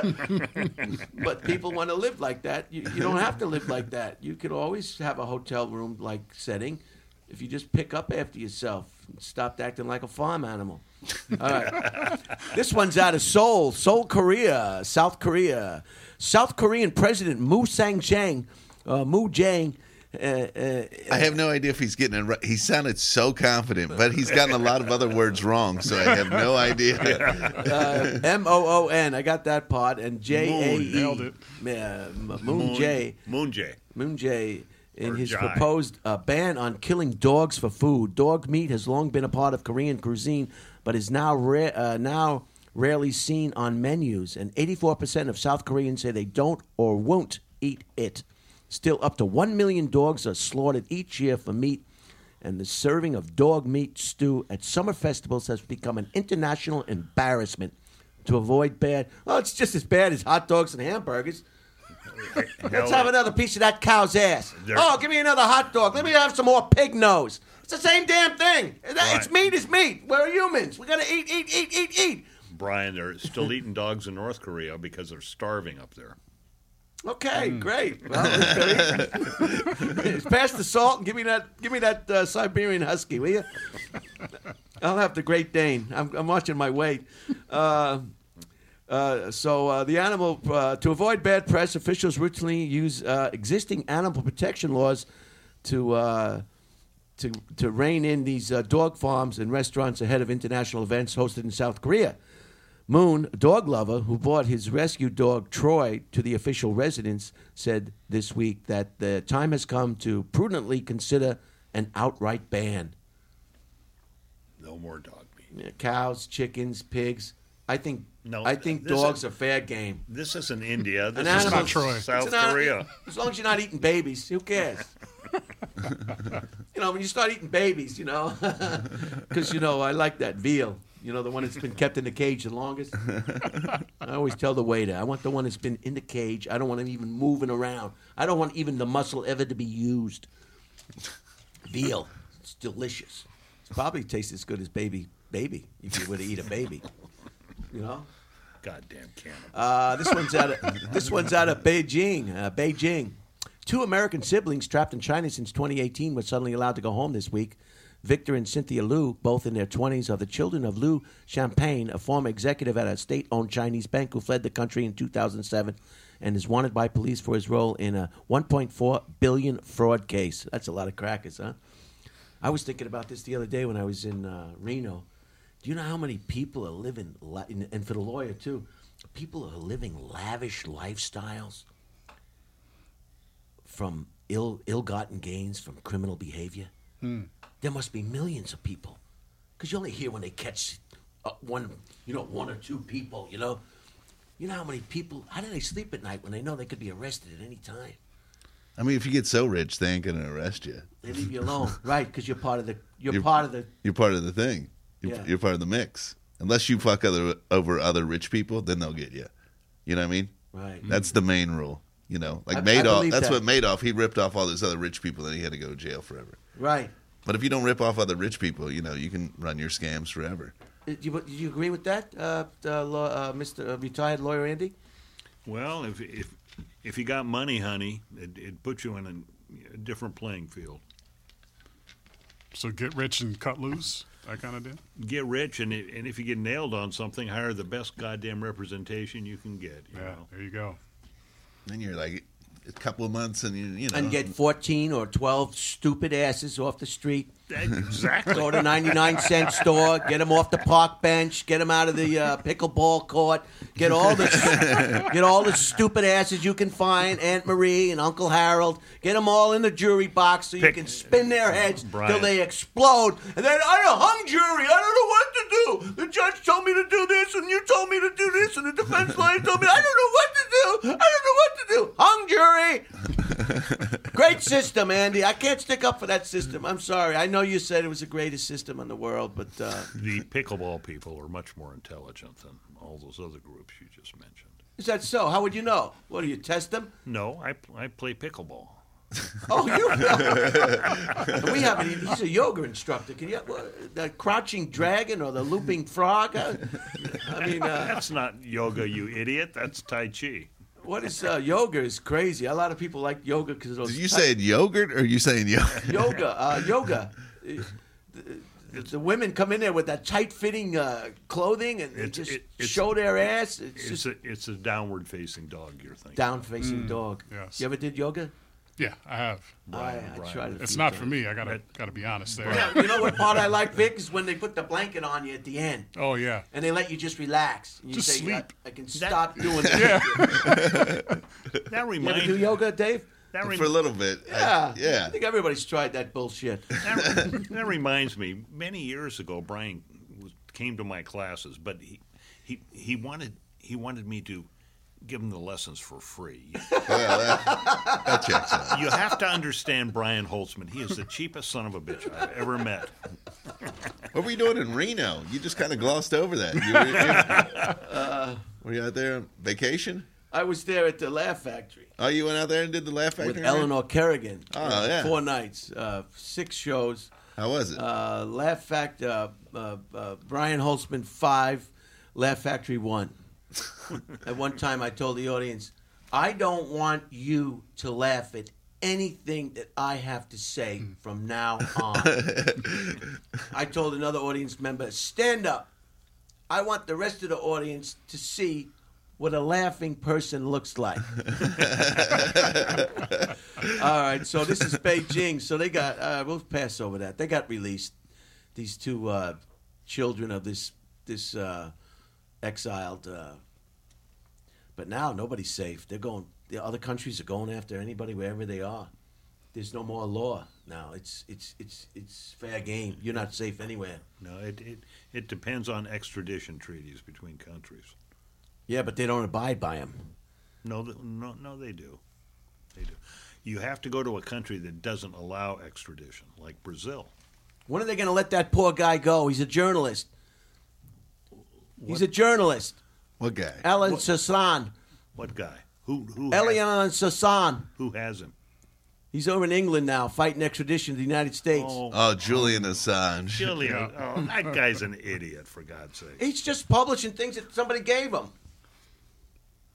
But people want to live like that. You don't have to live like that. You could always have a hotel room like setting. If you just pick up after yourself and stop acting like a farm animal. All right. This one's out of Seoul, Korea, South Korea. South Korean President Moon Jae-in. I have no idea if he's getting it right. He sounded so confident, but he's gotten a lot of other words wrong, so I have no idea. M-O-O-N. I got that part. And J-A-E. Nailed it. Moon Jae-in. In his proposed ban on killing dogs for food. Dog meat has long been a part of Korean cuisine, but is now now rarely seen on menus. And 84% of South Koreans say they don't or won't eat it. Still, up to 1 million dogs are slaughtered each year for meat, and the serving of dog meat stew at summer festivals has become an international embarrassment. To avoid bad... Oh, it's just as bad as hot dogs and hamburgers. Let's have another piece of that cow's ass. Give me another hot dog. Let me have some more pig nose. It's the same damn thing. It's meat is meat. We're humans. We're going to eat. Brian, they're still eating dogs in North Korea because they're starving up there. Okay, great. Well, it's past the salt. And give me that Siberian Husky, will you? I'll have the Great Dane. I'm watching my weight. The animal, to avoid bad press, officials routinely use existing animal protection laws to rein in these dog farms and restaurants ahead of international events hosted in South Korea. Moon, a dog lover who brought his rescue dog Troy to the official residence, said this week that the time has come to prudently consider an outright ban. No more dog meat. Cows, chickens, pigs. I think dogs are fair game. This isn't India. This is not Troy. South Korea. As long as you're not eating babies, who cares? You know, when you start eating babies, you know, because, you know, I like that veal. You know, the one that's been kept in the cage the longest? I always tell the waiter, I want the one that's been in the cage. I don't want him even moving around. I don't want even the muscle ever to be used. Veal. It's delicious. It probably tastes as good as baby, if you were to eat a baby. You know? Goddamn cannibal. This one's out of Beijing. Beijing. Two American siblings trapped in China since 2018 were suddenly allowed to go home this week. Victor and Cynthia Liu, both in their 20s, are the children of Liu Champagne, a former executive at a state-owned Chinese bank who fled the country in 2007 and is wanted by police for his role in a $1.4 billion fraud case. That's a lot of crackers, huh? I was thinking about this the other day when I was in Reno. Do you know how many people are living, and for the lawyer too, people are living lavish lifestyles from ill-gotten gains from criminal behavior? Hmm. There must be millions of people, because you only hear when they catch one or two people. You know how many people? How do they sleep at night when they know they could be arrested at any time? I mean, if you get so rich, they ain't gonna arrest you. They leave you alone, right? Because you're part of the thing. You're part of the mix. Unless you fuck over other rich people, then they'll get you. You know what I mean? Right. That's the main rule. You know, like Madoff. That's what Madoff. He ripped off all those other rich people, and he had to go to jail forever. Right. But if you don't rip off other rich people, you know, you can run your scams forever. Do you agree with that, Mr. Retired Lawyer Andy? Well, if you got money, honey, it puts you in a different playing field. So get rich and cut loose, that kind of deal? Get rich, and if you get nailed on something, hire the best goddamn representation you can get. You know? There you go. Then you're like... a couple of months, and you know, and get 14 or 12 stupid asses off the street. Exactly. Go to 99-cent store, get them off the park bench, get them out of the pickleball court, get all the stupid asses you can find, Aunt Marie and Uncle Harold, get them all in the jury box so you can spin their heads till they explode. And then I hung jury. I don't know what to do. The judge told me to do this, and you told me to do this, and the defense lawyer told me I don't know what to do. Hung jury. Great system, Andy. I can't stick up for that system. I'm sorry. I know you said it was the greatest system in the world, but... The pickleball people are much more intelligent than all those other groups you just mentioned. Is that so? How would you know? What, do you test them? No, I play pickleball. Oh, you? We haven't even... He's a yoga instructor. Can you... the crouching dragon or the looping frog? That's not yoga, you idiot. That's Tai Chi. What is yoga is crazy. A lot of people like yoga because those. Did you say yogurt or are you saying yoga? Yoga. The women come in there with that tight-fitting clothing and they show their ass. It's a downward-facing dog. You're thinking. Down-facing dog. Yes. You ever did yoga? Yeah, I have. Brian. I tried it. It's not times. For me. I gotta be honest there. Yeah, you know what part I like, Vic, is when they put the blanket on you at the end. Oh yeah. And they let you just relax. And you just say, sleep. I can stop doing this. Yeah. That reminds. You ever do yoga, Dave? For a little bit. Yeah. Yeah. I think everybody's tried that bullshit. That reminds me. Many years ago, Brian came to my classes, but he wanted me to. Give them the lessons for free. That checks out. You have to understand Brian Holtzman. He is the cheapest son of a bitch I've ever met. What were you doing in Reno? You just kind of glossed over that. Were you out there on vacation? I was there at the Laugh Factory. Oh, you went out there and did the Laugh Factory? With Eleanor Kerrigan. Oh, yeah. 4 nights, 6 shows. How was it? Laugh Factory, Brian Holtzman, 5, Laugh Factory, 1. At one time I told the audience, I don't want you to laugh at anything that I have to say from now on. I told another audience member, stand up. I want the rest of the audience to see what a laughing person looks like. All right, so this is Beijing. So they got, we'll pass over that. They got released, these two children of this exiled. But now nobody's safe. They're going. The other countries are going after anybody wherever they are. There's no more law now. It's fair game. You're not safe anywhere. No, it depends on extradition treaties between countries. Yeah, but they don't abide by them. No, they do. They do. You have to go to a country that doesn't allow extradition, like Brazil. When are they going to let that poor guy go? He's a journalist. What? He's a journalist. What guy? Alan Sirhan. What guy? Who? Alan Sirhan. Who has him? He's over in England now, fighting extradition to the United States. Oh, Julian Assange. Julian. Oh, that guy's an idiot, for God's sake. He's just publishing things that somebody gave him.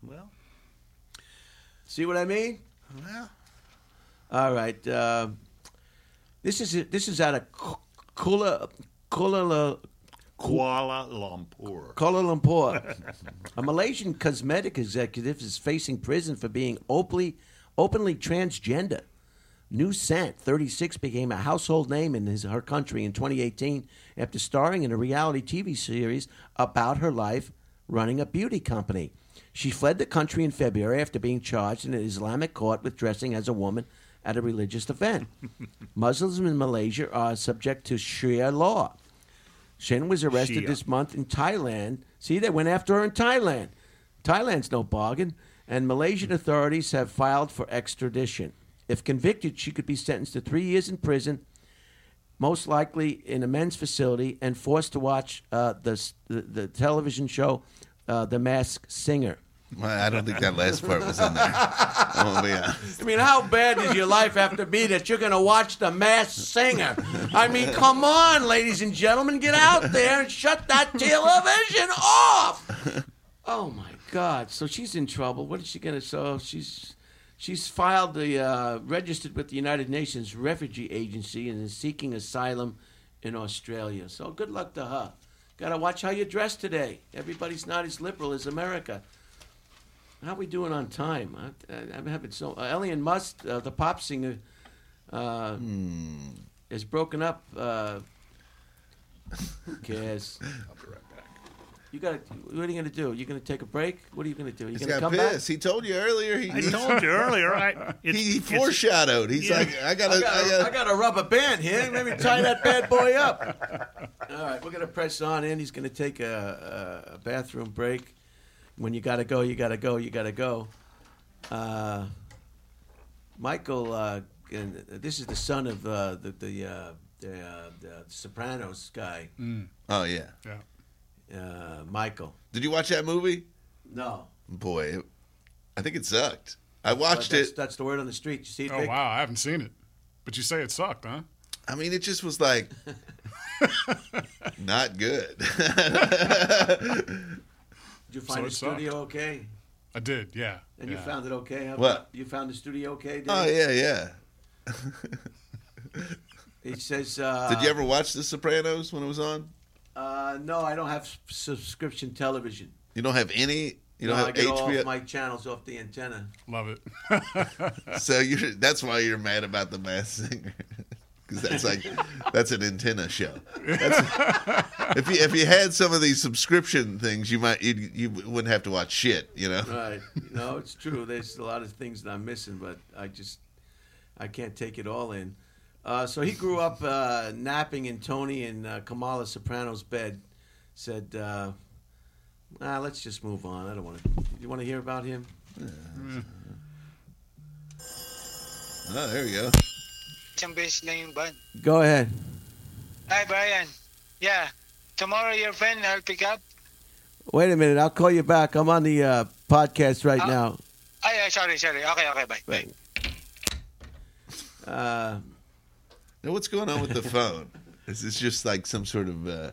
Well. See what I mean? Well. All right. This is out of Kuala Lumpur. Kuala Lumpur. A Malaysian cosmetic executive is facing prison for being openly transgender. New Sant, 36, became a household name in her country in 2018 after starring in a reality TV series about her life running a beauty company. She fled the country in February after being charged in an Islamic court with dressing as a woman at a religious event. Muslims in Malaysia are subject to Sharia law. Shin was arrested this month in Thailand. See, they went after her in Thailand. Thailand's no bargain. And Malaysian authorities have filed for extradition. If convicted, she could be sentenced to 3 years in prison, most likely in a men's facility, and forced to watch the television show The Masked Singer. Well, I don't think that last part was in there. I mean, how bad does your life have to be that you're going to watch The Masked Singer? I mean, come on, ladies and gentlemen, get out there and shut that television off! Oh, my God. So she's in trouble. What is she going to... So she's filed the... registered with the United Nations Refugee Agency and is seeking asylum in Australia. So good luck to her. Got to watch how you dress today. Everybody's not as liberal as America. How are we doing on time? I'm having so... Elliot Musk, the pop singer, is broken up. Who cares? I'll be right back. What are you going to do? You're going to take a break? What are you going to do? He's got pissed. He told you earlier. He foreshadowed. He's like, I got a rubber band here. Let me tie that bad boy up. All right, we're going to press on. Andy's going to take a bathroom break. When you got to go, you got to go, you got to go. Michael, and this is the son of the Sopranos guy. Mm. Oh, yeah. Yeah. Michael. Did you watch that movie? No. Boy, I think it sucked. I watched it. That's the word on the street. You see it, Vic? Oh, wow. I haven't seen it. But you say it sucked, huh? I mean, it just was like, not good. Did you find the studio okay? I did, yeah. And you found it okay? What? You found the studio okay, Dave? Oh, yeah. He says... did you ever watch The Sopranos when it was on? No, I don't have subscription television. You don't have any? You don't have HBO? I get all my channels off the antenna. Love it. So that's why you're mad about The Masked Singer. Because that's an antenna show. If you had some of these subscription things, you wouldn't have to watch shit, you know? Right. No, it's true. There's a lot of things that I'm missing, but I can't take it all in. So he grew up napping in Tony and Kamala Soprano's bed. Said, let's just move on. I don't want to. You want to hear about him? Oh, there we go. Go ahead. Hi, Brian. Yeah. Tomorrow your friend will pick up. Wait a minute. I'll call you back. I'm on the podcast right now. Oh, yeah, sorry. Okay, bye. Now, what's going on with the phone? Is this just like some sort of...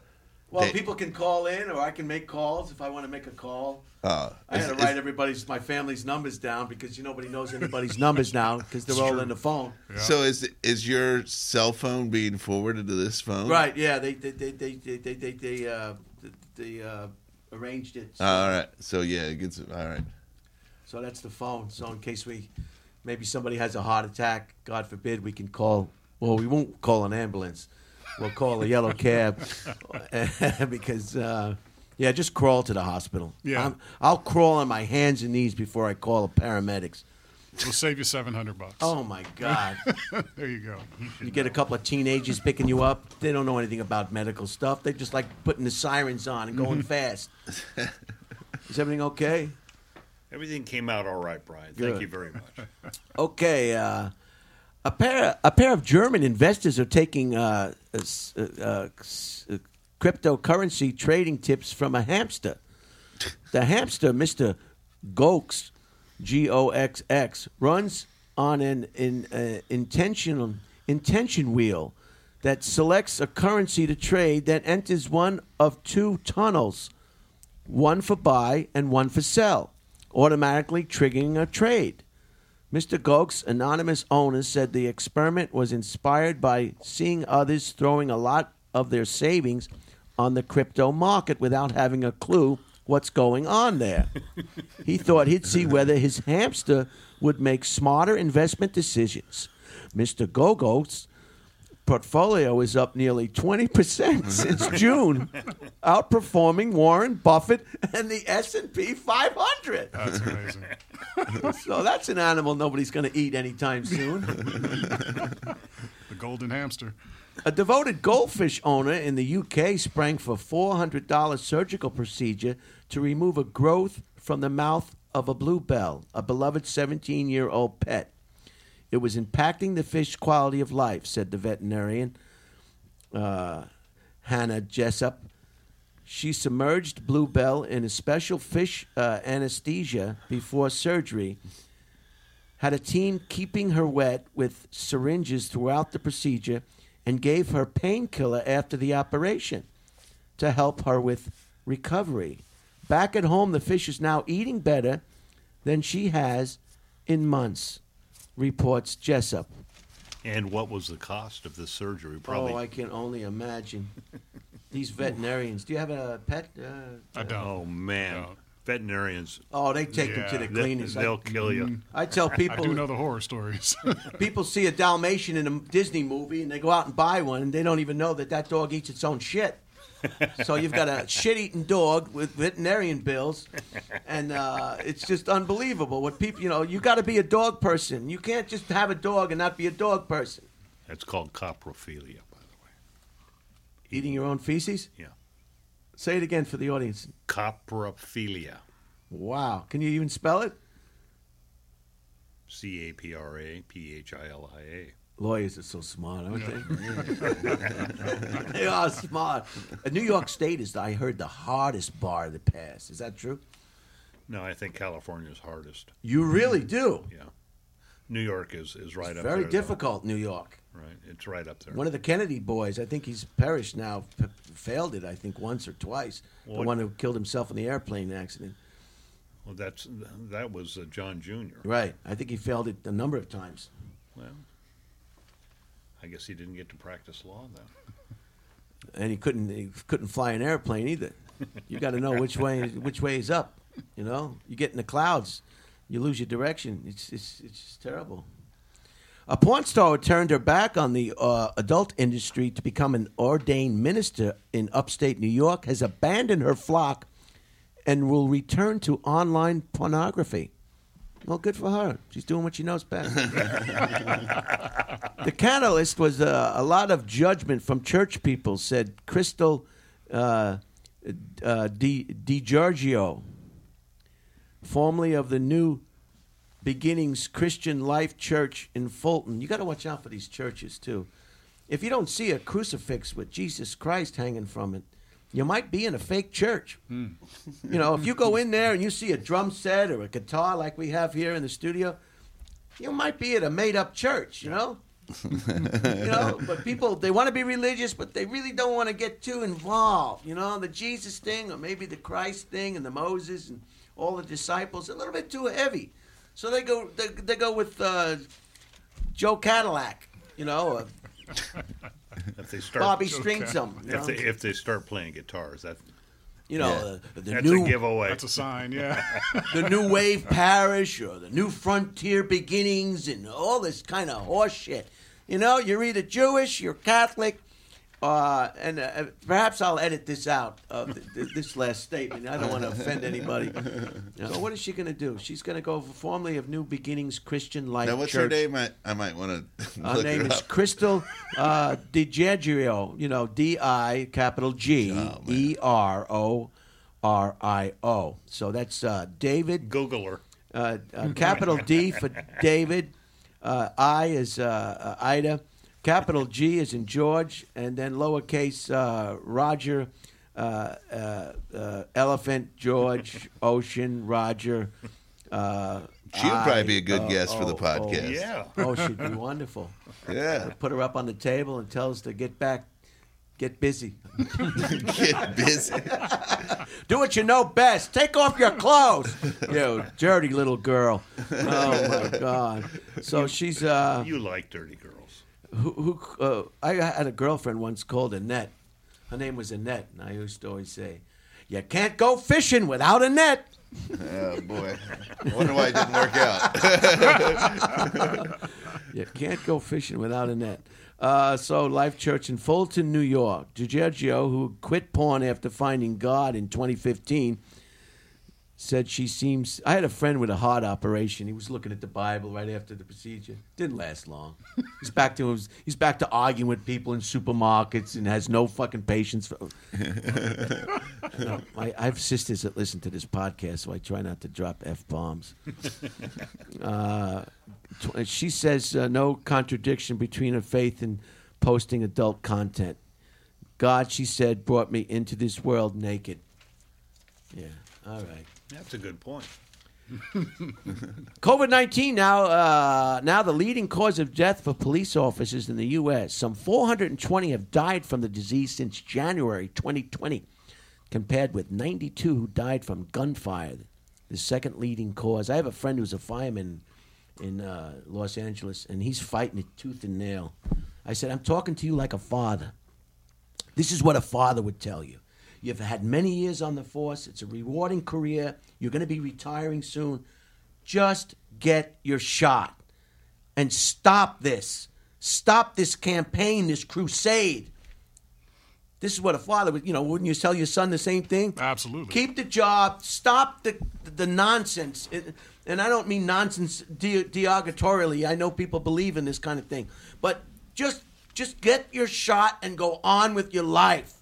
people can call in, or I can make calls if I want to make a call. I had to write my family's numbers down because nobody knows anybody's numbers now because they're all in the phone. Yeah. So is your cell phone being forwarded to this phone? Right, yeah. They arranged it. So. All right. So, yeah, it gets... All right. So that's the phone. So in case maybe somebody has a heart attack, God forbid, we can call... Well, we won't call an ambulance. We'll call a yellow cab because Yeah, just crawl to the hospital. Yeah, I'll crawl on my hands and knees before I call the paramedics. We'll save you $700. Oh, my God. There you go. You get a couple of teenagers picking you up. They don't know anything about medical stuff. They just like putting the sirens on and going fast. Is everything okay? Everything came out all right, Brian. Good. Thank you very much. Okay. A pair of German investors are taking cryptocurrency trading tips from a hamster. The hamster, Mr. Gox, G-O-X-X, runs on an intention wheel that selects a currency to trade that enters one of two tunnels, one for buy and one for sell, automatically triggering a trade. Mr. Gox's anonymous owner said the experiment was inspired by seeing others throwing a lot of their savings on the crypto market without having a clue what's going on there. He thought he'd see whether his hamster would make smarter investment decisions. Mr. Gogo's portfolio is up nearly 20% since June, outperforming Warren Buffett and the S&P 500. That's amazing. So that's an animal nobody's going to eat anytime soon. The golden hamster. A devoted goldfish owner in the UK sprang for $400 surgical procedure to remove a growth from the mouth of a bluebell, a beloved 17-year-old pet. It was impacting the fish's quality of life, said the veterinarian, Hannah Jessup. She submerged bluebell in a special fish anesthesia before surgery, had a team keeping her wet with syringes throughout the procedure, and gave her painkiller after the operation to help her with recovery. Back at home, the fish is now eating better than she has in months, reports Jessup. And what was the cost of the surgery? Probably. Oh, I can only imagine. These veterinarians. Do you have a pet? I don't. Oh, man. No. Veterinarians. Oh, they take them to the cleaners. They'll kill you. I tell people. I do know the horror stories. People see a Dalmatian in a Disney movie, and they go out and buy one, and they don't even know that dog eats its own shit. So you've got a shit-eating dog with veterinarian bills, and it's just unbelievable. What people, you got to be a dog person. You can't just have a dog and not be a dog person. That's called coprophilia, by the way. Eating your own feces? Yeah. Say it again for the audience. Coprophilia. Wow. Can you even spell it? C-A-P-R-A-P-H-I-L-I-A. Lawyers are so smart, aren't they? They are smart. New York State is, I heard, the hardest bar to pass. Is that true? No, I think California's hardest. You really do? Yeah. New York is right up there. Very difficult, though. New York. Right, it's right up there. One of the Kennedy boys, I think he's perished now, failed it, I think, once or twice. Well, the one who killed himself in the airplane accident. Well, that was John Jr. Right, I think he failed it a number of times. Well, I guess he didn't get to practice law then. And he couldn't fly an airplane either. You got to know which way is up. You know, you get in the clouds, you lose your direction. It's just terrible. A porn star who turned her back on the adult industry to become an ordained minister in upstate New York has abandoned her flock and will return to online pornography. Well, good for her. She's doing what she knows best. The catalyst was a lot of judgment from church people, said Crystal DiGiorgio, formerly of the New Beginnings Christian Life Church in Fulton. You got to watch out for these churches, too. If you don't see a crucifix with Jesus Christ hanging from it, you might be in a fake church. Mm. You know, if you go in there and you see a drum set or a guitar like we have here in the studio, you might be at a made-up church, you know? But people, they want to be religious, but they really don't want to get too involved. You know, the Jesus thing or maybe the Christ thing and the Moses and all the disciples, a little bit too heavy. So they go with Joe Cadillac, you know. If they start Bobby Stringsome. If they start playing guitars, that that's new, a giveaway. That's a sign, yeah. The New Wave Parish or the New Frontier Beginnings and all this kind of horse shit. You know, you're either Jewish, you're Catholic, And perhaps I'll edit this out, this last statement. I don't want to offend anybody. So what is she going to do? She's going to go for formerly of New Beginnings Christian Life Church. Now, what's her name? I might want to look it up. Her name is Crystal DiGerio, you know, D-I, capital G-E-R-O-R-I-O. So that's David. Googler. Capital D for David. I is Ida. Capital G is in George, and then lowercase Roger, Elephant, George, Ocean, Roger. She'll probably be a good guest for the podcast. Yeah. She'd be wonderful. Yeah. Put her up on the table and tell us to get back, get busy. Get busy. Do what you know best. Take off your clothes, you dirty little girl. Oh, my God. So she's... you like dirty girls. Who I had a girlfriend once called Annette. Her name was Annette, and I used to always say, "You can't go fishing without a net." Oh boy, I wonder why it didn't work out. You can't go fishing without a net. So Life Church in Fulton, New York. DiGeorgio, who quit porn after finding God in 2015, said she seems... I had a friend with a heart operation. He was looking at the Bible right after the procedure. Didn't last long. He's back to arguing with people in supermarkets and has no fucking patience for... No, I have sisters that listen to this podcast, so I try not to drop F-bombs. She says no contradiction between her faith and posting adult content. God, she said, brought me into this world naked. Yeah, all right. That's a good point. COVID-19 now the leading cause of death for police officers in the U.S. Some 420 have died from the disease since January 2020, compared with 92 who died from gunfire, the second leading cause. I have a friend who's a fireman in Los Angeles, and he's fighting it tooth and nail. I said, I'm talking to you like a father. This is what a father would tell you. You've had many years on the force. It's a rewarding career. You're going to be retiring soon. Just get your shot and stop this. Stop this campaign, this crusade. This is what a father would, you know, wouldn't you tell your son the same thing? Absolutely. Keep the job. Stop the nonsense. And I don't mean nonsense derogatorily. I know people believe in this kind of thing. But just get your shot and go on with your life.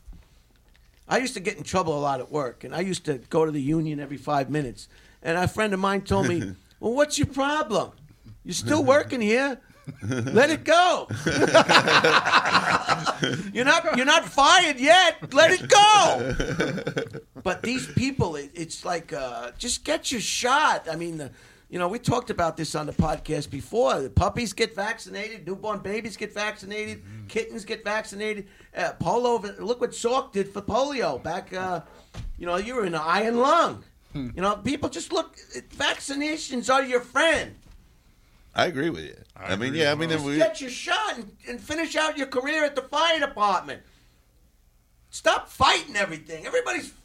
I used to get in trouble a lot at work, and I used to go to the union every 5 minutes. And a friend of mine told me, well, what's your problem? You're still working here? Let it go. You're not fired yet. Let it go. But these people, it's like, just get your shot. I mean, we talked about this on the podcast before. The puppies get vaccinated. Newborn babies get vaccinated. Kittens get vaccinated. Polo, look what Salk did for polio back, you were in the eye and lung. People just look, vaccinations are your friend. I agree with you. Get your shot and finish out your career at the fire department. Stop fighting everything.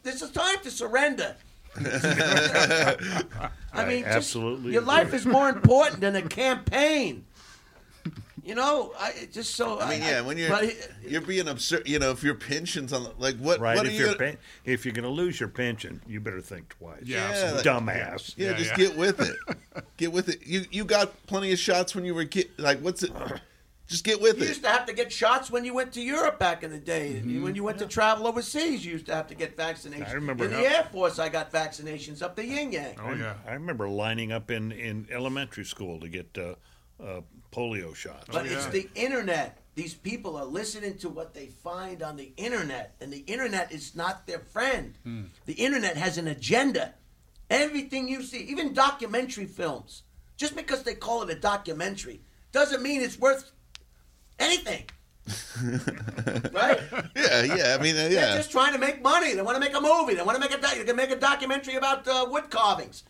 There's a time to surrender. I mean, absolutely. Your life is more important than a campaign. You're being absurd. If your pension's on, if you're going to lose your pension, you better think twice. Yeah, dumbass. Yeah, just get with it. Get with it. You got plenty of shots when you were kid. Like, what's it? Just get with it. You used to have to get shots when you went to Europe back in the day. Mm-hmm. When you went to travel overseas, you used to have to get vaccinations. I remember in the Air Force, I got vaccinations up the yin yang. Oh yeah, I remember lining up in elementary school to get polio shots. But it's the internet. These people are listening to what they find on the internet, and the internet is not their friend. Mm. The internet has an agenda. Everything you see, even documentary films, just because they call it a documentary, doesn't mean it's worth anything. Right? Yeah. I mean, yeah. They're just trying to make money. They want to make a movie. They want to make a documentary about wood carvings.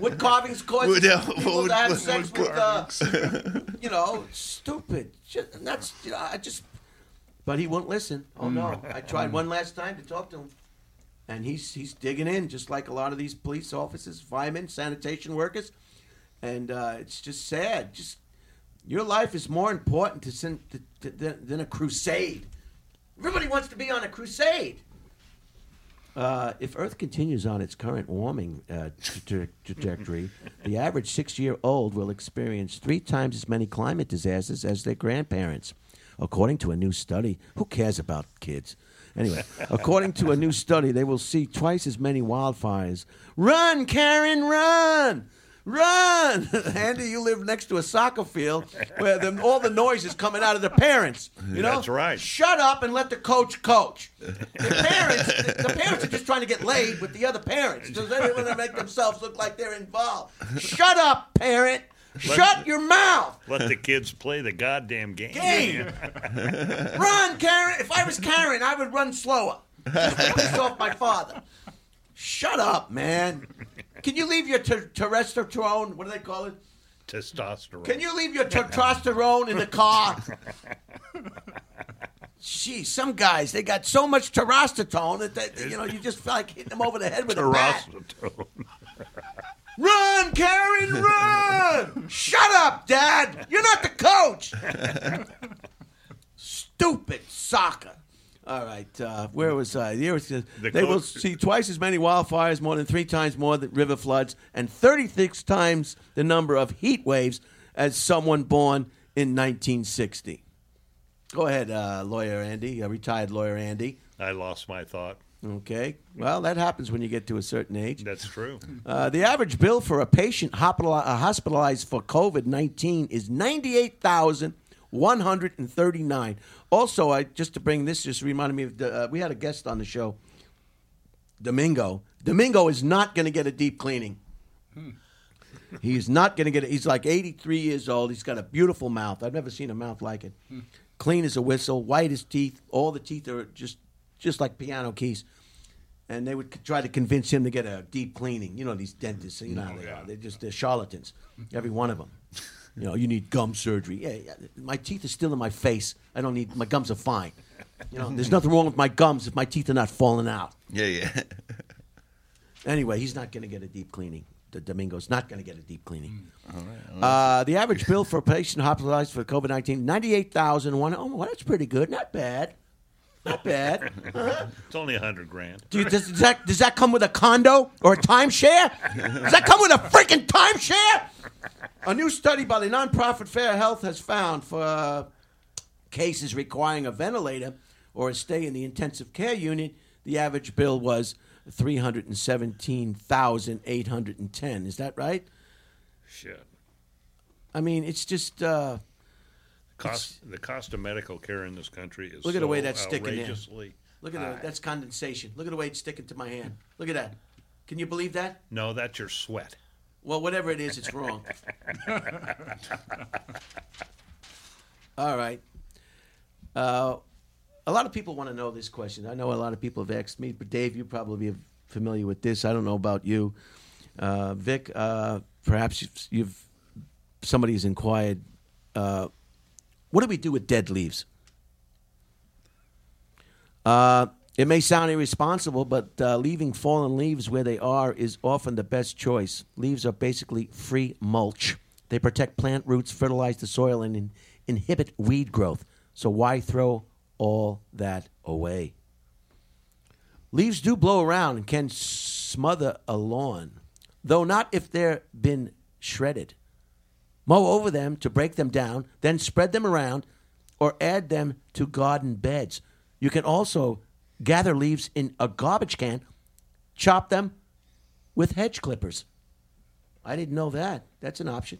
Wood carvings cause people to have sex with, stupid. And that's, but he won't listen. Oh, no. I tried one last time to talk to him. And he's digging in, just like a lot of these police officers, firemen, sanitation workers. And it's just sad. Your life is more important than a crusade. Everybody wants to be on a crusade. If Earth continues on its current warming trajectory, the average 6-year-old will experience 3 times as many climate disasters as their grandparents, according to a new study. Who cares about kids? Anyway, according to a new study, they will see twice as many wildfires. Run, Karen, run! Run! Andy, you live next to a soccer field where all the noise is coming out of the parents. You know? That's right. Shut up and let the coach coach. The parents are just trying to get laid with the other parents. Does anyone want to make themselves look like they're involved? Shut up, parent. Shut your mouth. Let the kids play the goddamn game. Run, Karen. If I was Karen, I would run slower. Just to piss off my father. Shut up, man. Can you leave your testosterone? What do they call it? Testosterone. Can you leave your testosterone in the car? Gee, some guys, they got so much testosterone that they, you just feel like hitting them over the head with a bat. Run, Karen, run! Shut up, Dad. You're not the coach. Stupid soccer. All right, where was I? They will see twice as many wildfires, more than 3 times more than river floods, and 36 times the number of heat waves as someone born in 1960. Go ahead, lawyer Andy, retired lawyer Andy. I lost my thought. Okay, well, that happens when you get to a certain age. That's true. The average bill for a patient hospitalized for COVID-19 is $98,139. Also, just reminded me of we had a guest on the show, Domingo. Domingo is not going to get a deep cleaning. He's not going to get it. He's like 83 years old. He's got a beautiful mouth. I've never seen a mouth like it. Clean as a whistle, white as teeth. All the teeth are just like piano keys. And they would try to convince him to get a deep cleaning. You know, these dentists, they are. They're charlatans, every one of them. You need gum surgery. Yeah, my teeth are still in my face. I don't need, my gums are fine. There's nothing wrong with my gums if my teeth are not falling out. Yeah. Anyway, he's not going to get a deep cleaning. Domingo's not going to get a deep cleaning. All right. The average bill for a patient hospitalized for COVID-19, $98,001. Oh, well, that's pretty good. Not bad. Not bad. Uh-huh. It's only $100,000. Does that come with a condo or a timeshare? Does that come with a freaking timeshare? A new study by the nonprofit Fair Health has found for cases requiring a ventilator or a stay in the intensive care unit, the average bill was $317,810. Is that right? Shit. I mean, it's just the cost of medical care in this country is look at the way that's sticking outrageously there. Look at that. That's condensation. Look at the way it's sticking to my hand. Look at that. Can you believe that? No, that's your sweat. Well, whatever it is, it's wrong. All right. A lot of people want to know this question. I know a lot of people have asked me, but Dave, you probably are familiar with this. I don't know about you. Vic, perhaps somebody has inquired, what do we do with dead leaves? It may sound irresponsible, but leaving fallen leaves where they are is often the best choice. Leaves are basically free mulch. They protect plant roots, fertilize the soil, and inhibit weed growth. So why throw all that away? Leaves do blow around and can smother a lawn, though not if they've been shredded. Mow over them to break them down, then spread them around or add them to garden beds. You can also gather leaves in a garbage can, chop them with hedge clippers. I didn't know that. That's an option.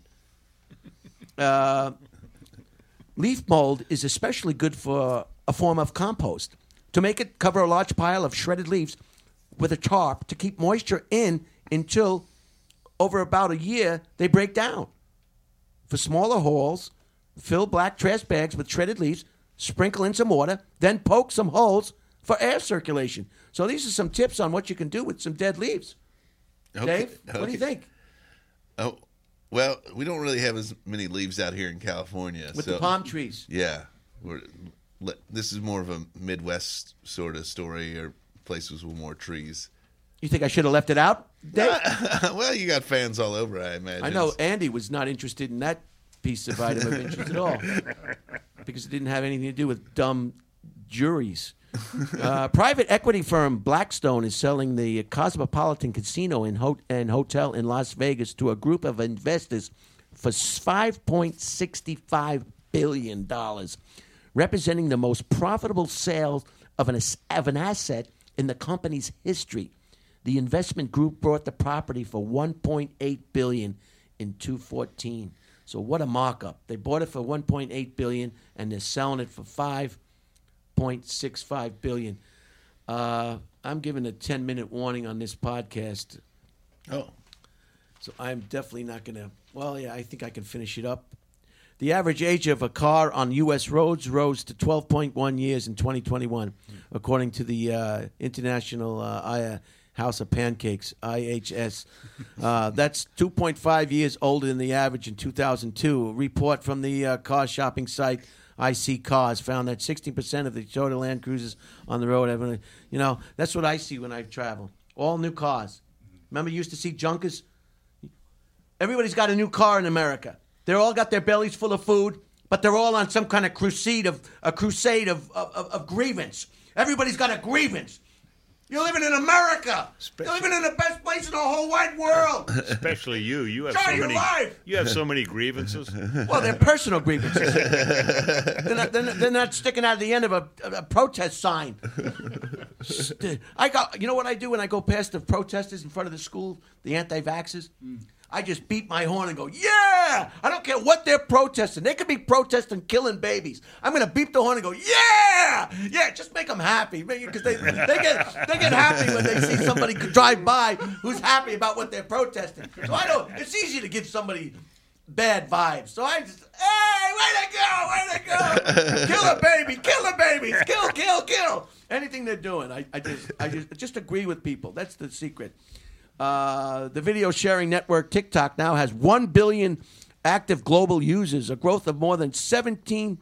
Leaf mold is especially good for a form of compost. To make it, cover a large pile of shredded leaves with a tarp to keep moisture in until over about a year they break down. For smaller hauls, fill black trash bags with shredded leaves, sprinkle in some water, then poke some holes for air circulation. So these are some tips on what you can do with some dead leaves. Okay. Dave, what do you think? Oh, well, we don't really have as many leaves out here in California. With the palm trees. Yeah. This is more of a Midwest sort of story, or places with more trees. You think I should have left it out, Dave? Well, you got fans all over, I imagine. I know Andy was not interested in that piece of item of interest at all, because it didn't have anything to do with dumb juries. Private equity firm Blackstone is selling the Cosmopolitan Casino and Hotel in Las Vegas to a group of investors for $5.65 billion, representing the most profitable sale of an asset in the company's history. The investment group bought the property for $1.8 billion in 2014. So what a markup. They bought it for $1.8 billion, and they're selling it for $5.65 billion. I'm giving a 10-minute warning on this podcast. Oh. So I'm definitely not going to... Well, yeah, I think I can finish it up. The average age of a car on U.S. roads rose to 12.1 years in 2021, according to the International House of Pancakes, IHS. That's 2.5 years older than the average in 2002. A report from the car shopping site IC Cars found that 16% of the Toyota Land Cruisers on the road have... You know, that's what I see when I travel. All new cars. Remember you used to see junkers? Everybody's got a new car in America. They're all got their bellies full of food, but they're all on some kind of crusade of grievance. Everybody's got a grievance. You're living in America. You're living in the best place in the whole wide world. Especially you. You have so many grievances. Well, they're personal grievances. they're not sticking out of the end of a protest sign. You know what I do when I go past the protesters in front of the school, the anti-vaxxers? Mm. I just beat my horn and go, yeah! I don't care what they're protesting. They could be protesting killing babies. I'm going to beep the horn and go, yeah! Yeah, just make them happy. Because they get happy when they see somebody drive by who's happy about what they're protesting. So it's easy to give somebody bad vibes. So I just, hey, way to go! Kill a baby! Kill! Anything they're doing, I just agree with people. That's the secret. The video sharing network TikTok now has 1 billion active global users, a growth of more than 1,700%.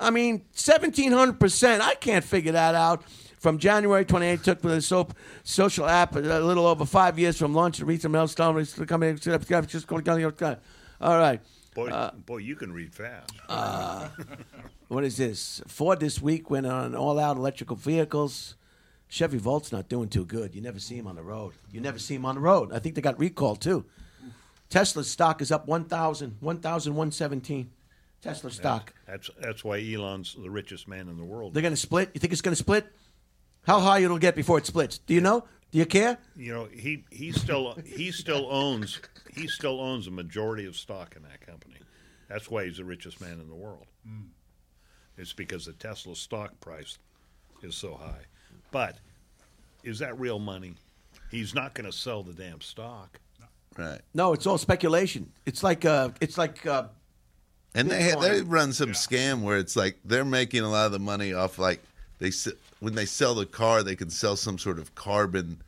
I mean, 1,700%. I can't figure that out. From January 28th, took the social app a little over 5 years from launch to reach some milestone. All right. Boy, you can read fast. What is this? Ford this week went on all-out electrical vehicles. Chevy Volt's not doing too good. You never see him on the road. I think they got recalled, too. Tesla's stock is up 1,117. Tesla stock. That's why Elon's the richest man in the world. They're going to split? You think it's going to split? How high it'll get before it splits? Do you know? Do you care? You know, he still owns a majority of stock in that company. That's why he's the richest man in the world. Mm. It's because the Tesla stock price is so high. But is that real money? He's not going to sell the damn stock, right? No, it's all speculation. It's like and they run some scam where it's like they're making a lot of the money off like when they sell the car, they can sell some sort of carbon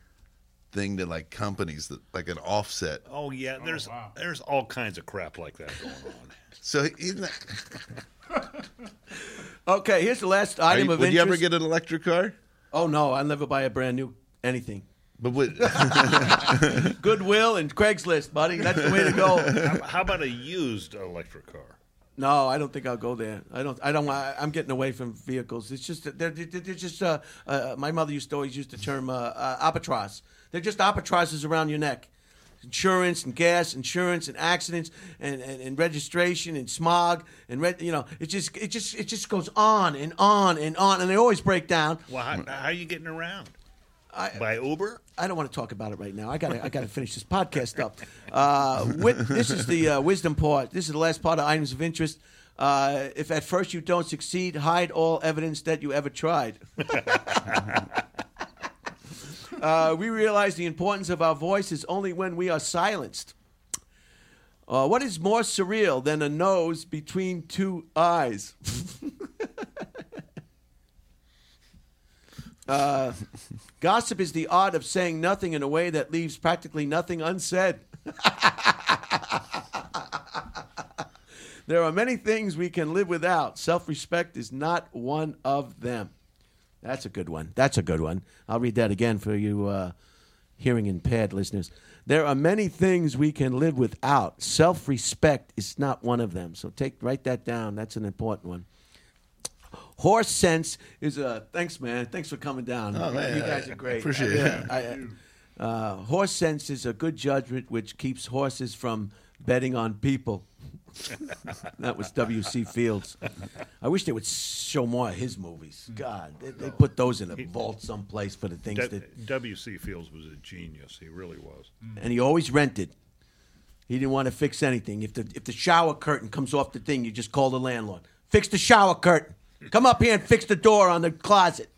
thing to like companies that like an offset. Oh yeah, there's all kinds of crap like that going on. So he's not. Okay, here's the last item of interest. Would you ever get an electric car? Oh, no, I'll never buy a brand new anything. But Goodwill and Craigslist, buddy. That's the way to go. How about a used electric car? No, I don't think I'll go there. I'm getting away from vehicles. It's just they're just my mother always used the term albatross. They're just albatrosses around your neck. Insurance and gas, insurance and accidents, and registration and smog and it just goes on and on and on, and they always break down. Well, how are you getting around? By Uber? I don't want to talk about it right now. I gotta finish this podcast up. This is the wisdom part. This is the last part of items of interest. If at first you don't succeed, hide all evidence that you ever tried. We realize the importance of our voices only when we are silenced. What is more surreal than a nose between two eyes? Gossip is the art of saying nothing in a way that leaves practically nothing unsaid. There are many things we can live without. Self-respect is not one of them. That's a good one. I'll read that again for you hearing impaired listeners. There are many things we can live without. Self-respect is not one of them. So write that down. That's an important one. Horse sense is a thanks, man. Thanks for coming down. Oh, man, you guys are great. Appreciate it. Horse sense is a good judgment which keeps horses from betting on people. That was W.C. Fields. I wish they would show more of his movies. God, they put those in a vault someplace for the things that... W.C. Fields was a genius. He really was. And he always rented. He didn't want to fix anything. If the shower curtain comes off the thing, you just call the landlord. Fix the shower curtain. Come up here and fix the door on the closet.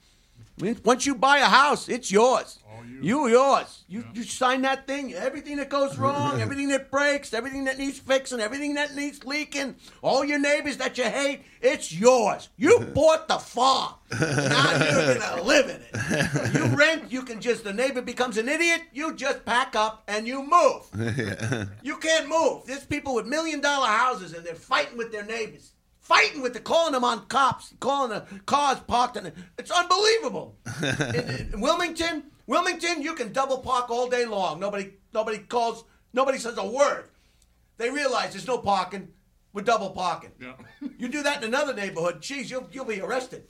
Once you buy a house, it's yours. You yours. You sign that thing. Everything that goes wrong, everything that breaks, everything that needs fixing, everything that needs leaking, all your neighbors that you hate, it's yours. You bought the farm. Now you're going to live in it. You rent, you can just, the neighbor becomes an idiot, you just pack up and you move. Yeah. You can't move. There's people with $1 million houses and they're fighting with their neighbors. Fighting with calling them on cops, calling the cars parked on it. It's unbelievable. In Wilmington, you can double park all day long. Nobody calls. Nobody says a word. They realize there's no parking. We're double parking. Yeah. You do that in another neighborhood, geez, you'll be arrested.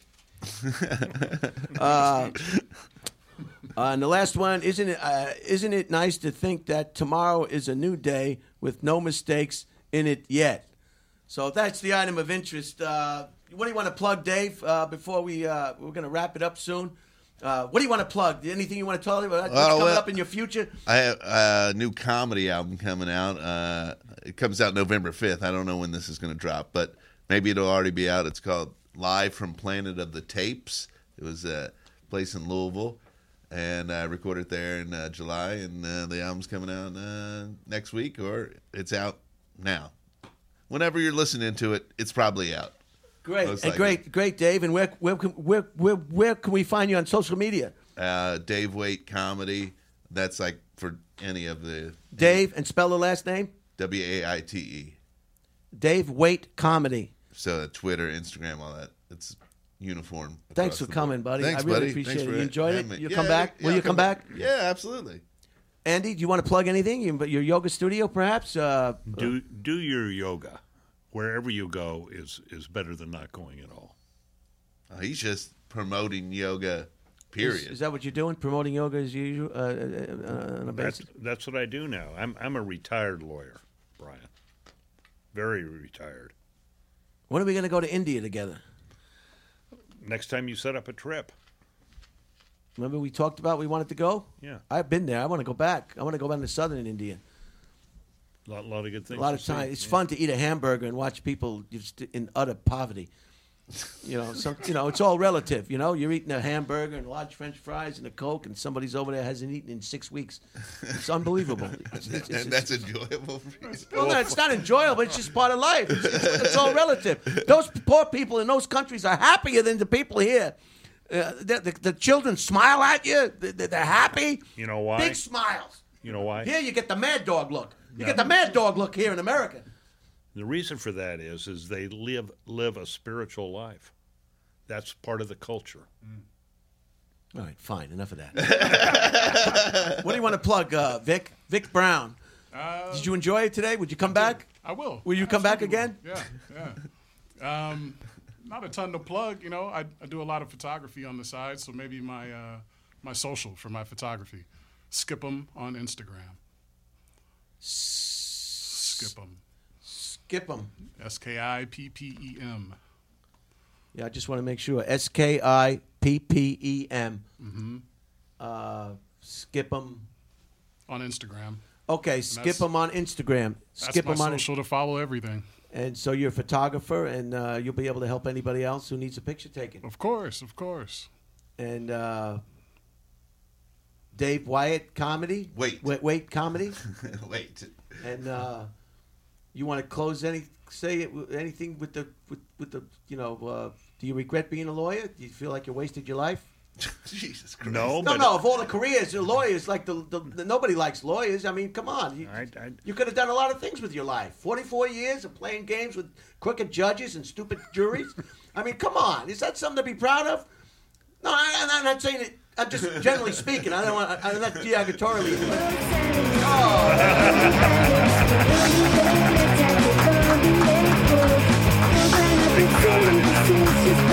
And the last one, isn't it nice to think that tomorrow is a new day with no mistakes in it yet? So that's the item of interest. What do you want to plug, Dave, before we're going to wrap it up soon? What do you want to plug? Anything you want to tell me about what's coming up in your future? I have a new comedy album coming out. It comes out November 5th. I don't know when this is going to drop, but maybe it'll already be out. It's called Live from Planet of the Tapes. It was a place in Louisville, and I recorded there in July, and the album's coming out next week, or it's out now. Whenever you're listening to it, it's probably out. Great, great, Dave. And where can we find you on social media? Dave Wyatt Comedy. That's like for any of the Dave and spell the last name Waite. Dave Wyatt Comedy. So Twitter, Instagram, all that. It's uniform. Thanks for coming, buddy. Thanks, I really appreciate it. You enjoyed it. You'll come back. Will you come back? Yeah, absolutely. Andy, do you want to plug anything? Your yoga studio, perhaps? Do your yoga. Wherever you go is better than not going at all. He's just promoting yoga, period. Is that what you're doing? Promoting yoga as usual? That's what I do now. I'm a retired lawyer, Brian. Very retired. When are we going to go to India together? Next time you set up a trip. Remember we talked about we wanted to go? Yeah. I've been there. I want to go back. I want to go down to southern India. A lot of good things. A lot of time. It's fun to eat a hamburger and watch people just in utter poverty. You know, it's all relative. You know, you're eating a hamburger and large French fries and a Coke, and somebody's over there hasn't eaten in 6 weeks. It's unbelievable. And that's enjoyable. Well, no, it's not enjoyable. It's just part of life. It's all relative. Those poor people in those countries are happier than the people here. The children smile at you. They're happy. You know why? Big smiles. You know why? Here you get the mad dog look. You get the mad dog look here in America. The reason for that is they live a spiritual life. That's part of the culture. Mm. All right, fine. Enough of that. What do you want to plug, Vic? Vic Brown. Did you enjoy it today? Would you come back? I will. Will you come back again? Yeah. Not a ton to plug, you know. I do a lot of photography on the side, so maybe my social for my photography. Skip 'em on Instagram. Skip 'em. Skip 'em. SKIPPEM. Yeah, I just want to make sure. SKIPPEM. Mm-hmm. Skip 'em. On Instagram. Okay, skip 'em on Instagram. Skip 'em on Instagram. That's my social to follow everything. And so you're a photographer, and you'll be able to help anybody else who needs a picture taken. Of course. And Dave Wyatt Comedy. Wait, Comedy. Wait. And you want to close anything with the do you regret being a lawyer? Do you feel like you wasted your life? Jesus Christ. No, of all the careers, lawyers, like the nobody likes lawyers. I mean, come on. You could have done a lot of things with your life. 44 years of playing games with crooked judges and stupid juries. I mean, come on. Is that something to be proud of? No, I'm not saying it. I'm just generally speaking. I'm not derogatorily. Oh.